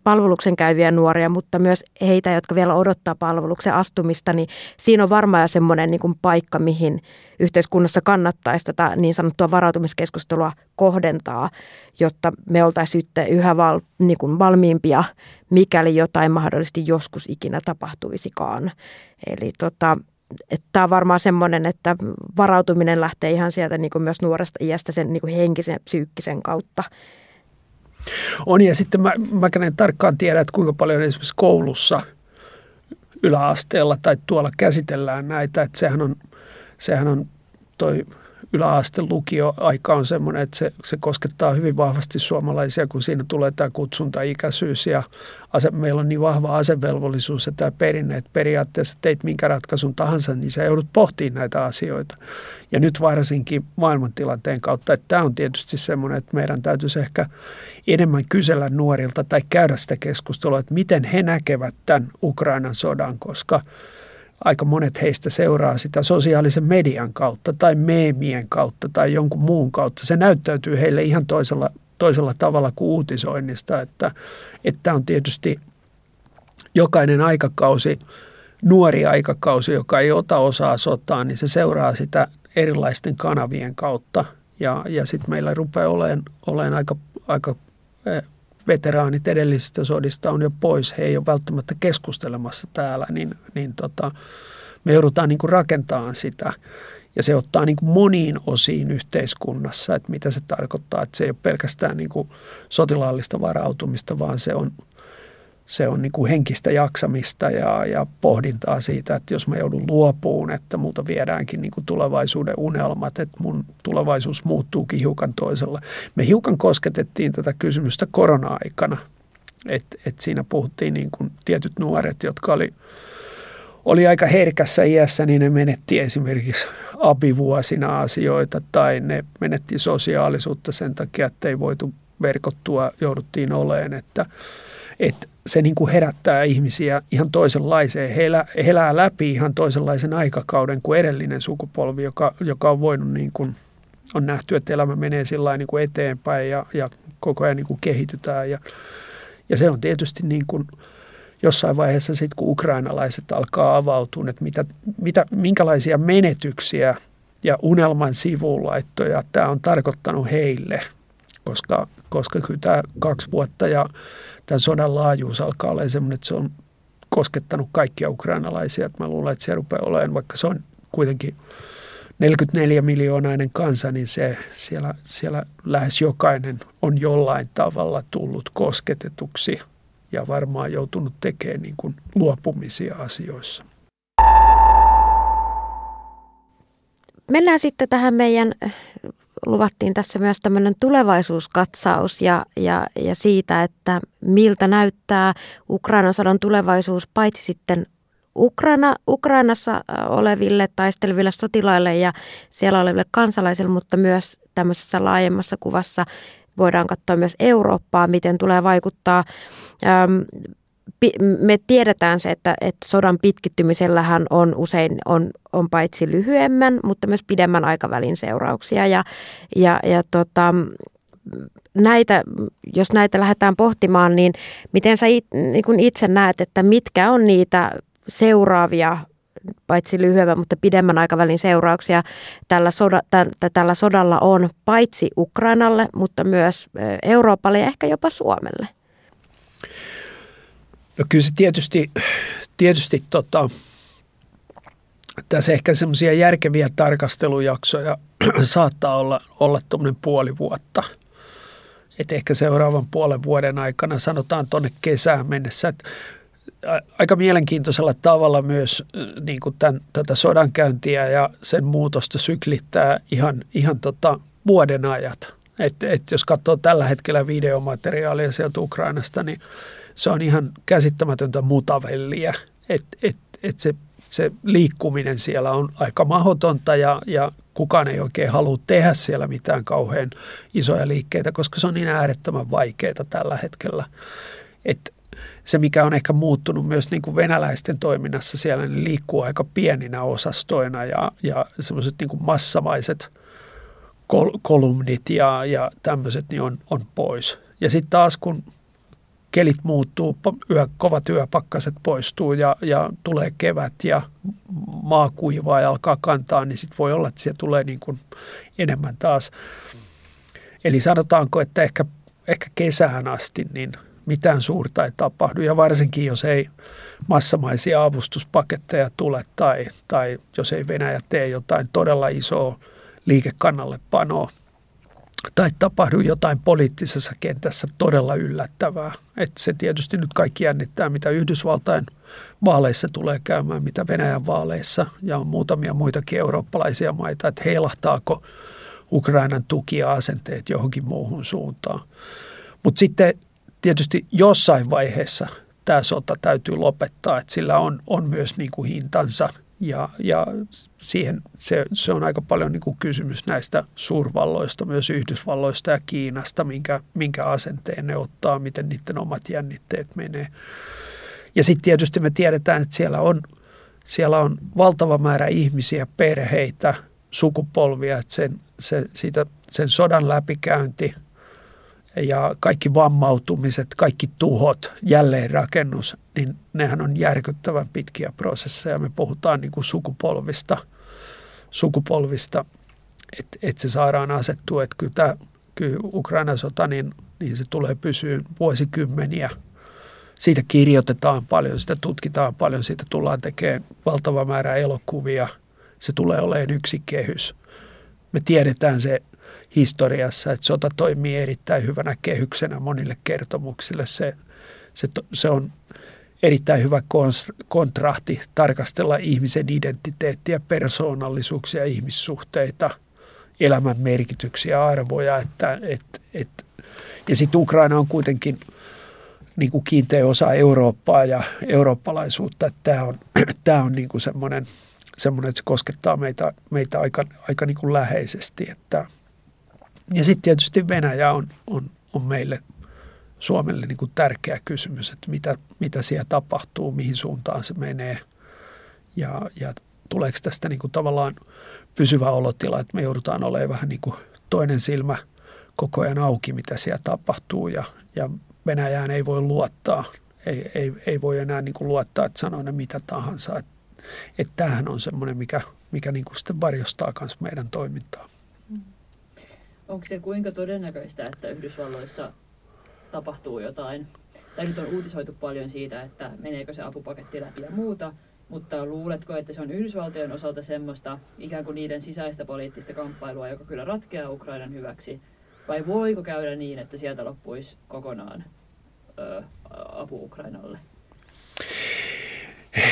palveluksen käyviä nuoria, mutta myös heitä, jotka vielä odottaa palveluksen astumista, niin siinä on varmaan semmoinen niin kuin paikka, mihin yhteiskunnassa kannattaisi tätä niin sanottua varautumiskeskustelua kohdentaa, jotta me oltaisiin sitten yhä niin kuin valmiimpia, mikäli jotain mahdollisesti joskus ikinä tapahtuisikaan. Eli tämä on varmaan semmoinen, että varautuminen lähtee ihan sieltä niin kuin myös nuoresta iästä sen niin kuin henkisen ja psyykkisen kautta. On, ja sitten mä en tarkkaan tiedä, että kuinka paljon esimerkiksi koulussa yläasteella tai tuolla käsitellään näitä, että sehän on toi yläastelukioaika on semmoinen, että se koskettaa hyvin vahvasti suomalaisia, kun siinä tulee tämä kutsuntaikäisyys ja meillä on niin vahva asevelvollisuus ja tämä perinne, että periaatteessa teit minkä ratkaisun tahansa, niin sä joudut pohtimaan näitä asioita. Ja nyt varsinkin maailmantilanteen kautta, että tämä on tietysti semmoinen, että meidän täytyisi ehkä enemmän kysellä nuorilta tai käydä sitä keskustelua, että miten he näkevät tämän Ukrainan sodan, koska aika monet heistä seuraa sitä sosiaalisen median kautta tai meemien kautta tai jonkun muun kautta. Se näyttäytyy heille ihan toisella tavalla kuin uutisoinnista, että on tietysti jokainen aikakausi, nuori aikakausi, joka ei ota osaa sotaan, niin se seuraa sitä erilaisten kanavien kautta. Ja sitten meillä rupeaa olemaan aika veteraanit edellisistä sodista on jo pois, he ei ole välttämättä keskustelemassa täällä, niin me joudutaan niin kuin rakentamaan sitä. Ja se ottaa niin kuin moniin osiin yhteiskunnassa, että mitä se tarkoittaa, että se ei ole pelkästään niin kuin sotilaallista varautumista, vaan se on niin kuin henkistä jaksamista ja pohdintaa siitä, että jos mä joudun luopuun, että multa viedäänkin niin kuin tulevaisuuden unelmat, että mun tulevaisuus muuttuukin hiukan toisella. Me hiukan kosketettiin tätä kysymystä korona-aikana, että siinä puhuttiin niin kuin tietyt nuoret, jotka oli aika herkässä iässä, niin ne menetti esimerkiksi abivuosina asioita tai ne menetti sosiaalisuutta sen takia, että ei voitu verkottua, jouduttiin oleen, että se niin kuin herättää ihmisiä ihan toisenlaiseen. He elää läpi ihan toisenlaisen aikakauden kuin edellinen sukupolvi, joka on voinut, niin kuin, on nähty, että elämä menee sillä niin kuin eteenpäin ja koko ajan niin kuin kehitytään. Ja se on tietysti niin kuin jossain vaiheessa sitten, kun ukrainalaiset alkaa avautua, että minkälaisia menetyksiä ja unelman sivuunlaittoja tämä on tarkoittanut heille, koska kyllä tämä 2 vuotta ja tämän sodan laajuus alkaa olla semmoinen, että se on koskettanut kaikkia ukrainalaisia. Mä luulen, että se rupeaa olemaan, vaikka se on kuitenkin 44-miljoonainen kansa, niin siellä lähes jokainen on jollain tavalla tullut kosketetuksi ja varmaan joutunut tekemään niin kuin luopumisia asioissa. Mennään sitten tähän meidän... Luvattiin tässä myös tämmöinen tulevaisuuskatsaus ja siitä, että miltä näyttää Ukrainan sodan tulevaisuus paitsi sitten Ukrainassa oleville taisteleville sotilaille ja siellä oleville kansalaisille, mutta myös tämmöisessä laajemmassa kuvassa voidaan katsoa myös Eurooppaa, miten tulee vaikuttaa. Me tiedetään se, että sodan pitkittymisellähän on usein on paitsi lyhyemmän, mutta myös pidemmän aikavälin seurauksia ja näitä, jos näitä lähdetään pohtimaan, niin miten sä itse näet, että mitkä on niitä seuraavia paitsi lyhyemmän, mutta pidemmän aikavälin seurauksia tällä sodalla on paitsi Ukrainalle, mutta myös Euroopalle ja ehkä jopa Suomelle? No kyllä se tietysti tässä ehkä semmoisia järkeviä tarkastelujaksoja saattaa olla tuommoinen puoli vuotta. että ehkä seuraavan puolen vuoden aikana, sanotaan tuonne kesään mennessä, että aika mielenkiintoisella tavalla myös niin kuin tätä sodankäyntiä ja sen muutosta syklittää ihan vuoden ajat. Että jos katsoo tällä hetkellä videomateriaalia sieltä Ukrainasta, niin se on ihan käsittämätöntä mutavellia, että se liikkuminen siellä on aika mahdotonta ja kukaan ei oikein halua tehdä siellä mitään kauhean isoja liikkeitä, koska se on niin äärettömän vaikeaa tällä hetkellä. Että se, mikä on ehkä muuttunut myös niin kuin venäläisten toiminnassa siellä, niin liikkuu aika pieninä osastoina ja semmoiset niin kuin massamaiset kolumnit ja tämmöiset niin on pois. Ja sitten taas kun kelit muuttuu, kovat yöpakkaset poistuu ja tulee kevät ja maa kuivaa ja alkaa kantaa, niin sitten voi olla, että siellä tulee niin kuin enemmän taas. Eli sanotaanko, että ehkä kesään asti niin mitään suurta ei tapahdu, ja varsinkin jos ei massamaisia avustuspaketteja tule tai jos ei Venäjä tee jotain todella isoa liikekannallepanoa tai tapahdu jotain poliittisessa kentässä todella yllättävää. Että se tietysti nyt kaikki jännittää, mitä Yhdysvaltain vaaleissa tulee käymään, mitä Venäjän vaaleissa, ja on muutamia muitakin eurooppalaisia maita, että heilahtaako Ukrainan tuki ja asenteet johonkin muuhun suuntaan. Mutta sitten tietysti jossain vaiheessa tämä sota täytyy lopettaa, että sillä on myös niin kuin hintansa ja siihen se on aika paljon niin kuin kysymys näistä suurvalloista, myös Yhdysvalloista ja Kiinasta, minkä asenteen ne ottaa, miten niiden omat jännitteet menee. Ja sitten tietysti me tiedetään, että siellä on valtava määrä ihmisiä, perheitä, sukupolvia, että sen sodan läpikäynti ja kaikki vammautumiset, kaikki tuhot, jälleenrakennus, niin nehän on järkyttävän pitkiä prosesseja. Me puhutaan niin kuin sukupolvista että se saadaan asettua. Että kyllä Ukrainan sota, niin se tulee pysyä vuosikymmeniä. Siitä kirjoitetaan paljon, sitä tutkitaan paljon, siitä tullaan tekemään valtava määrä elokuvia. Se tulee olemaan yksi kehys. Me tiedetään se historiassa, että sota toimii erittäin hyvänä kehyksenä monille kertomuksille. Se on erittäin hyvä kontrahti tarkastella ihmisen identiteettiä, persoonallisuuksia, ihmissuhteita, elämän merkityksiä, arvoja. Ja sitten Ukraina on kuitenkin niin kuin kiinteä osa Eurooppaa ja eurooppalaisuutta. Tämä on niin kuin semmoinen, että se koskettaa meitä aika niin kuin läheisesti, että ja sitten tietysti Venäjä on meille, Suomelle niin kuin tärkeä kysymys, että mitä siellä tapahtuu, mihin suuntaan se menee ja tuleeko tästä niin kuin tavallaan pysyvä olotila, että me joudutaan olemaan vähän niin kuin toinen silmä koko ajan auki, mitä siellä tapahtuu ja Venäjään ei voi luottaa, ei voi enää niin kuin luottaa, että sanoo ne mitä tahansa. Että tämähän on semmoinen, mikä niin kuin sitten varjostaa myös meidän toimintaa. Onko se kuinka todennäköistä, että Yhdysvalloissa tapahtuu jotain? Tai nyt on uutisoitu paljon siitä, että meneekö se apupaketti läpi ja muuta, mutta luuletko, että se on Yhdysvaltojen osalta semmoista ikään kuin niiden sisäistä poliittista kamppailua, joka kyllä ratkeaa Ukrainan hyväksi? Vai voiko käydä niin, että sieltä loppuisi kokonaan apu Ukrainalle?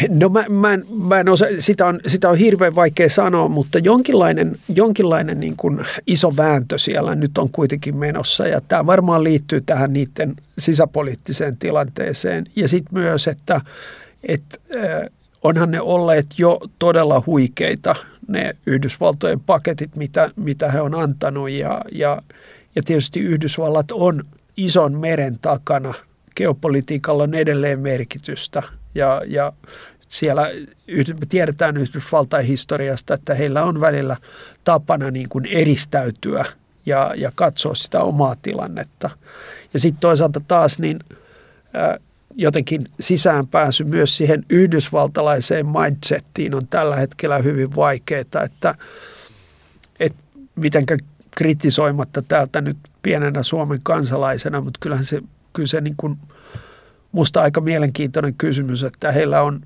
No mä en osaa, sitä on hirveän vaikea sanoa, mutta jonkinlainen niin kuin iso vääntö siellä nyt on kuitenkin menossa ja tämä varmaan liittyy tähän niiden sisäpoliittiseen tilanteeseen ja sitten myös, että onhan ne olleet jo todella huikeita ne Yhdysvaltojen paketit, mitä he on antanut ja tietysti Yhdysvallat on ison meren takana, geopolitiikalla on edelleen merkitystä. Ja siellä me tiedetään Yhdysvaltain historiasta, että heillä on välillä tapana niin kuin eristäytyä ja katsoa sitä omaa tilannetta. Ja sitten toisaalta taas niin jotenkin sisäänpääsy myös siihen yhdysvaltalaiseen mindsettiin on tällä hetkellä hyvin vaikeaa, että mitenkä kritisoimatta täältä nyt pienenä Suomen kansalaisena, mutta kyllähän se niin kuin musta aika mielenkiintoinen kysymys, että heillä on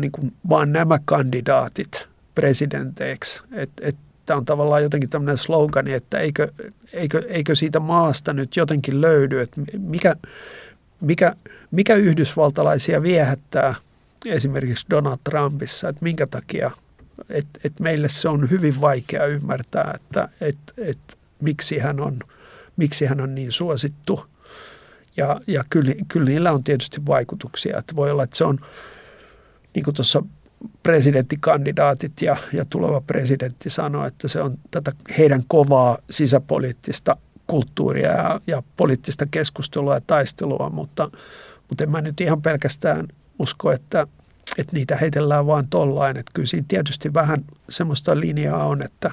niin kuin vaan nämä kandidaatit presidenteiksi. Tämä on tavallaan jotenkin tämmöinen slogani, että eikö eikö siitä maasta nyt jotenkin löydy, että mikä yhdysvaltalaisia viehättää esimerkiksi Donald Trumpissa, että minkä takia, että meille se on hyvin vaikea ymmärtää, että miksi hän on niin suosittu. Ja kyllä niillä on tietysti vaikutuksia, että voi olla, että se on niin kuin tuossa presidenttikandidaatit ja tuleva presidentti sanoo, että se on tätä heidän kovaa sisäpoliittista kulttuuria ja poliittista keskustelua ja taistelua, mutta en mä nyt ihan pelkästään usko, että niitä heitellään vaan tollain. Että kyllä siinä tietysti vähän semmoista linjaa on, että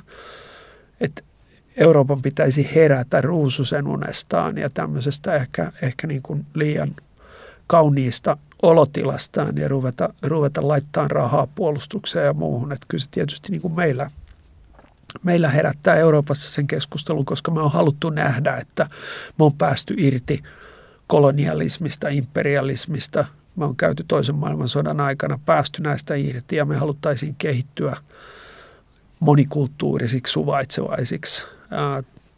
Euroopan pitäisi herätä ruususen unestaan ja tämmöisestä ehkä niin kuin liian kauniista olotilastaan ja ruveta laittamaan rahaa puolustukseen ja muuhun. Että kyllä se tietysti niin kuin meillä herättää Euroopassa sen keskustelun, koska me on haluttu nähdä, että me on päästy irti kolonialismista, imperialismista. Me on käyty toisen maailmansodan aikana päästy näistä irti ja me haluttaisiin kehittyä monikulttuurisiksi, suvaitsevaisiksi,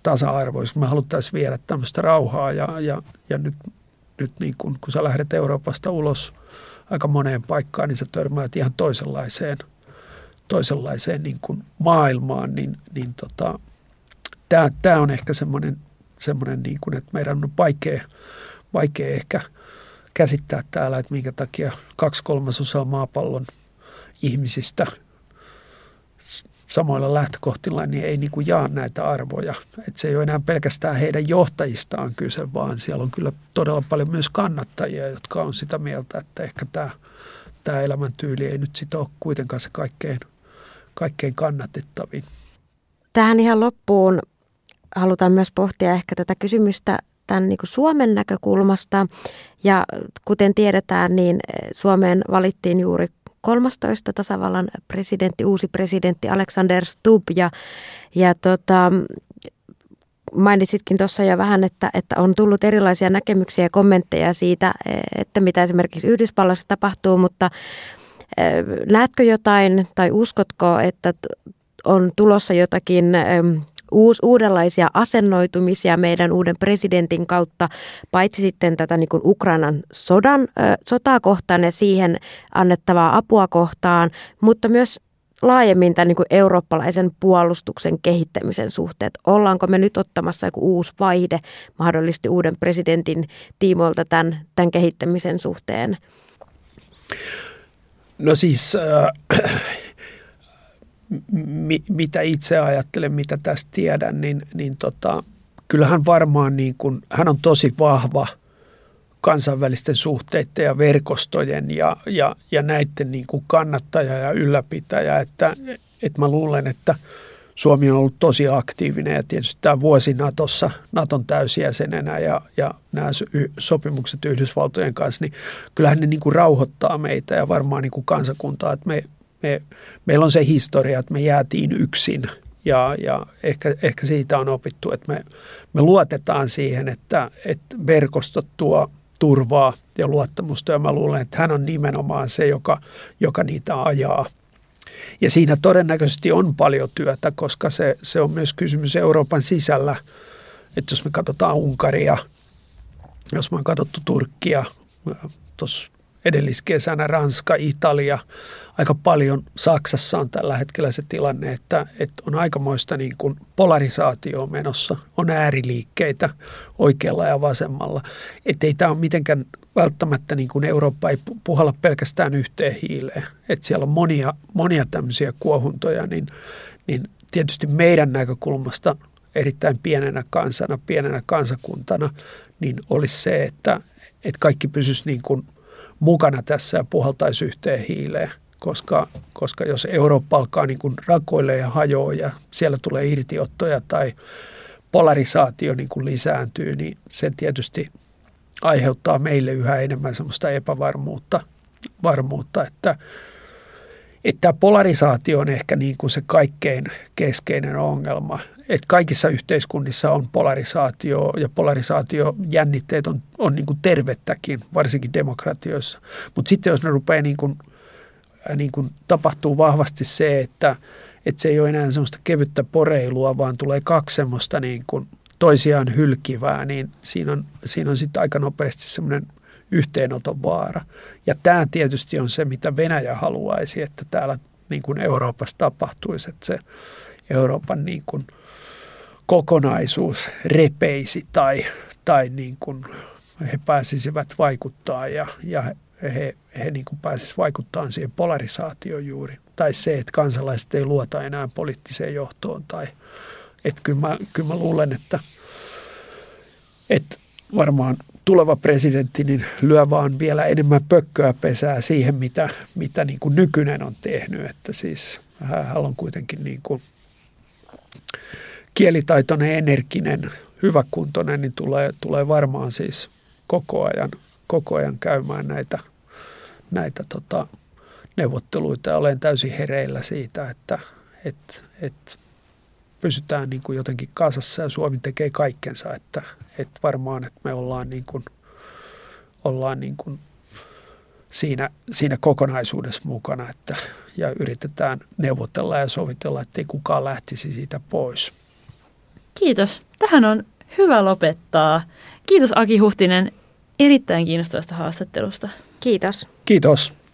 tasa-arvoisiksi. Me haluttaisiin viedä tämmöistä rauhaa ja nyt niin kun sä lähdet Euroopasta ulos aika moneen paikkaan, niin sä törmäät ihan toisenlaiseen niin kuin maailmaan, niin tää on ehkä semmoinen niin kuin, että meidän on vaikea ehkä käsittää täällä, että minkä takia 2/3 maapallon ihmisistä samoilla lähtökohtilla niin ei niin kuin jaa näitä arvoja. Että se ei ole enää pelkästään heidän johtajistaan kyse, vaan siellä on kyllä todella paljon myös kannattajia, jotka on sitä mieltä, että ehkä tämä elämäntyyli ei nyt sit ole kuitenkaan se kaikkein kannatettavin. Tähän ihan loppuun halutaan myös pohtia ehkä tätä kysymystä tämän niin kuin Suomen näkökulmasta. Ja kuten tiedetään, niin Suomeen valittiin juuri 13. tasavallan uusi presidentti Aleksander Stubb ja mainitsitkin tuossa jo vähän, että on tullut erilaisia näkemyksiä ja kommentteja siitä, että mitä esimerkiksi Yhdysvalloissa tapahtuu, mutta näetkö jotain tai uskotko, että on tulossa jotakin uudenlaisia asennoitumisia meidän uuden presidentin kautta, paitsi sitten tätä niin kuin Ukrainan sotaa kohtaan ja siihen annettavaa apua kohtaan, mutta myös laajemmin tämän niin kuin eurooppalaisen puolustuksen kehittämisen suhteen. Ollaanko me nyt ottamassa joku uusi vaihde mahdollisesti uuden presidentin tiimoilta tämän kehittämisen suhteen? No siis mitä itse ajattelen, mitä tästä tiedän, niin kyllähän varmaan niin kuin, hän on tosi vahva kansainvälisten suhteiden ja verkostojen ja näiden niin kuin kannattaja ja ylläpitäjä, että mä luulen, että Suomi on ollut tosi aktiivinen ja tietysti tämä vuosi Natossa, Naton täysjäsenenä ja nämä sopimukset Yhdysvaltojen kanssa, niin kyllähän ne niin kuin rauhoittaa meitä ja varmaan niin kuin kansakuntaa, että meillä on se historia, että me jäätiin yksin ja ehkä siitä on opittu, että me luotetaan siihen, että verkostot tuo turvaa ja luottamusta ja mä luulen, että hän on nimenomaan se, joka niitä ajaa. Ja siinä todennäköisesti on paljon työtä, koska se on myös kysymys Euroopan sisällä, että jos me katsotaan Unkaria, jos me on katsottu Turkkia, tuossa edelliskesänä Ranska, Italia, aika paljon Saksassa on tällä hetkellä se tilanne, että on aikamoista niin kuin polarisaatioa menossa, on ääriliikkeitä oikealla ja vasemmalla. Että ei tämä ole mitenkään välttämättä, niin kuin Eurooppa ei puhalla pelkästään yhteen hiileen. Että siellä on monia tämmöisiä kuohuntoja, niin tietysti meidän näkökulmasta erittäin pienenä kansana, pienenä kansakuntana, niin olisi se, että kaikki pysyisi niin kuin mukana tässä ja puhaltaisi yhteen hiileen, koska jos Eurooppa alkaa niin kuin rakoilee ja hajoaa ja siellä tulee irtiottoja tai polarisaatio niin kuin lisääntyy, niin se tietysti aiheuttaa meille yhä enemmän semmoista epävarmuutta, että polarisaatio on ehkä niin kuin se kaikkein keskeinen ongelma. Että kaikissa yhteiskunnissa on polarisaatio ja polarisaatiojännitteet on niin kuin tervettäkin, varsinkin demokratioissa. Mutta sitten jos ne rupeaa niin kuin tapahtuu vahvasti se, että se ei ole enää sellaista kevyttä poreilua, vaan tulee kaksi semmoista niin kuin toisiaan hylkivää, niin siinä on sitten aika nopeasti semmoinen yhteenoton vaara. Ja tämä tietysti on se, mitä Venäjä haluaisi, että täällä niin kuin Euroopassa tapahtuisi, että se Euroopan niin kuin kokonaisuus repeisi tai niin kuin he pääsisivät vaikuttaa ja he niin kuin pääsisivät vaikuttamaan siihen polarisaatioon juuri. Tai se, että kansalaiset ei luota enää poliittiseen johtoon. Tai, että kyllä mä luulen, että varmaan tuleva presidentti niin lyö vaan vielä enemmän pökköä pesää siihen, mitä niin kuin nykyinen on tehnyt. Että siis hän on kuitenkin niin kuin kielitaitoinen, energinen, hyväkuntoinen, niin tulee varmaan siis koko ajan käymään näitä neuvotteluita, ja olen täysin hereillä siitä, että pysytään niin kuin jotenkin kasassa, ja Suomi tekee kaikkensa, että varmaan, että me ollaan niin kuin siinä kokonaisuudessa mukana, että, ja yritetään neuvotella ja sovitella, ettei kukaan lähtisi siitä pois. Kiitos. Tähän on hyvä lopettaa. Kiitos Aki Huhtinen erittäin kiinnostavasta haastattelusta. Kiitos. Kiitos.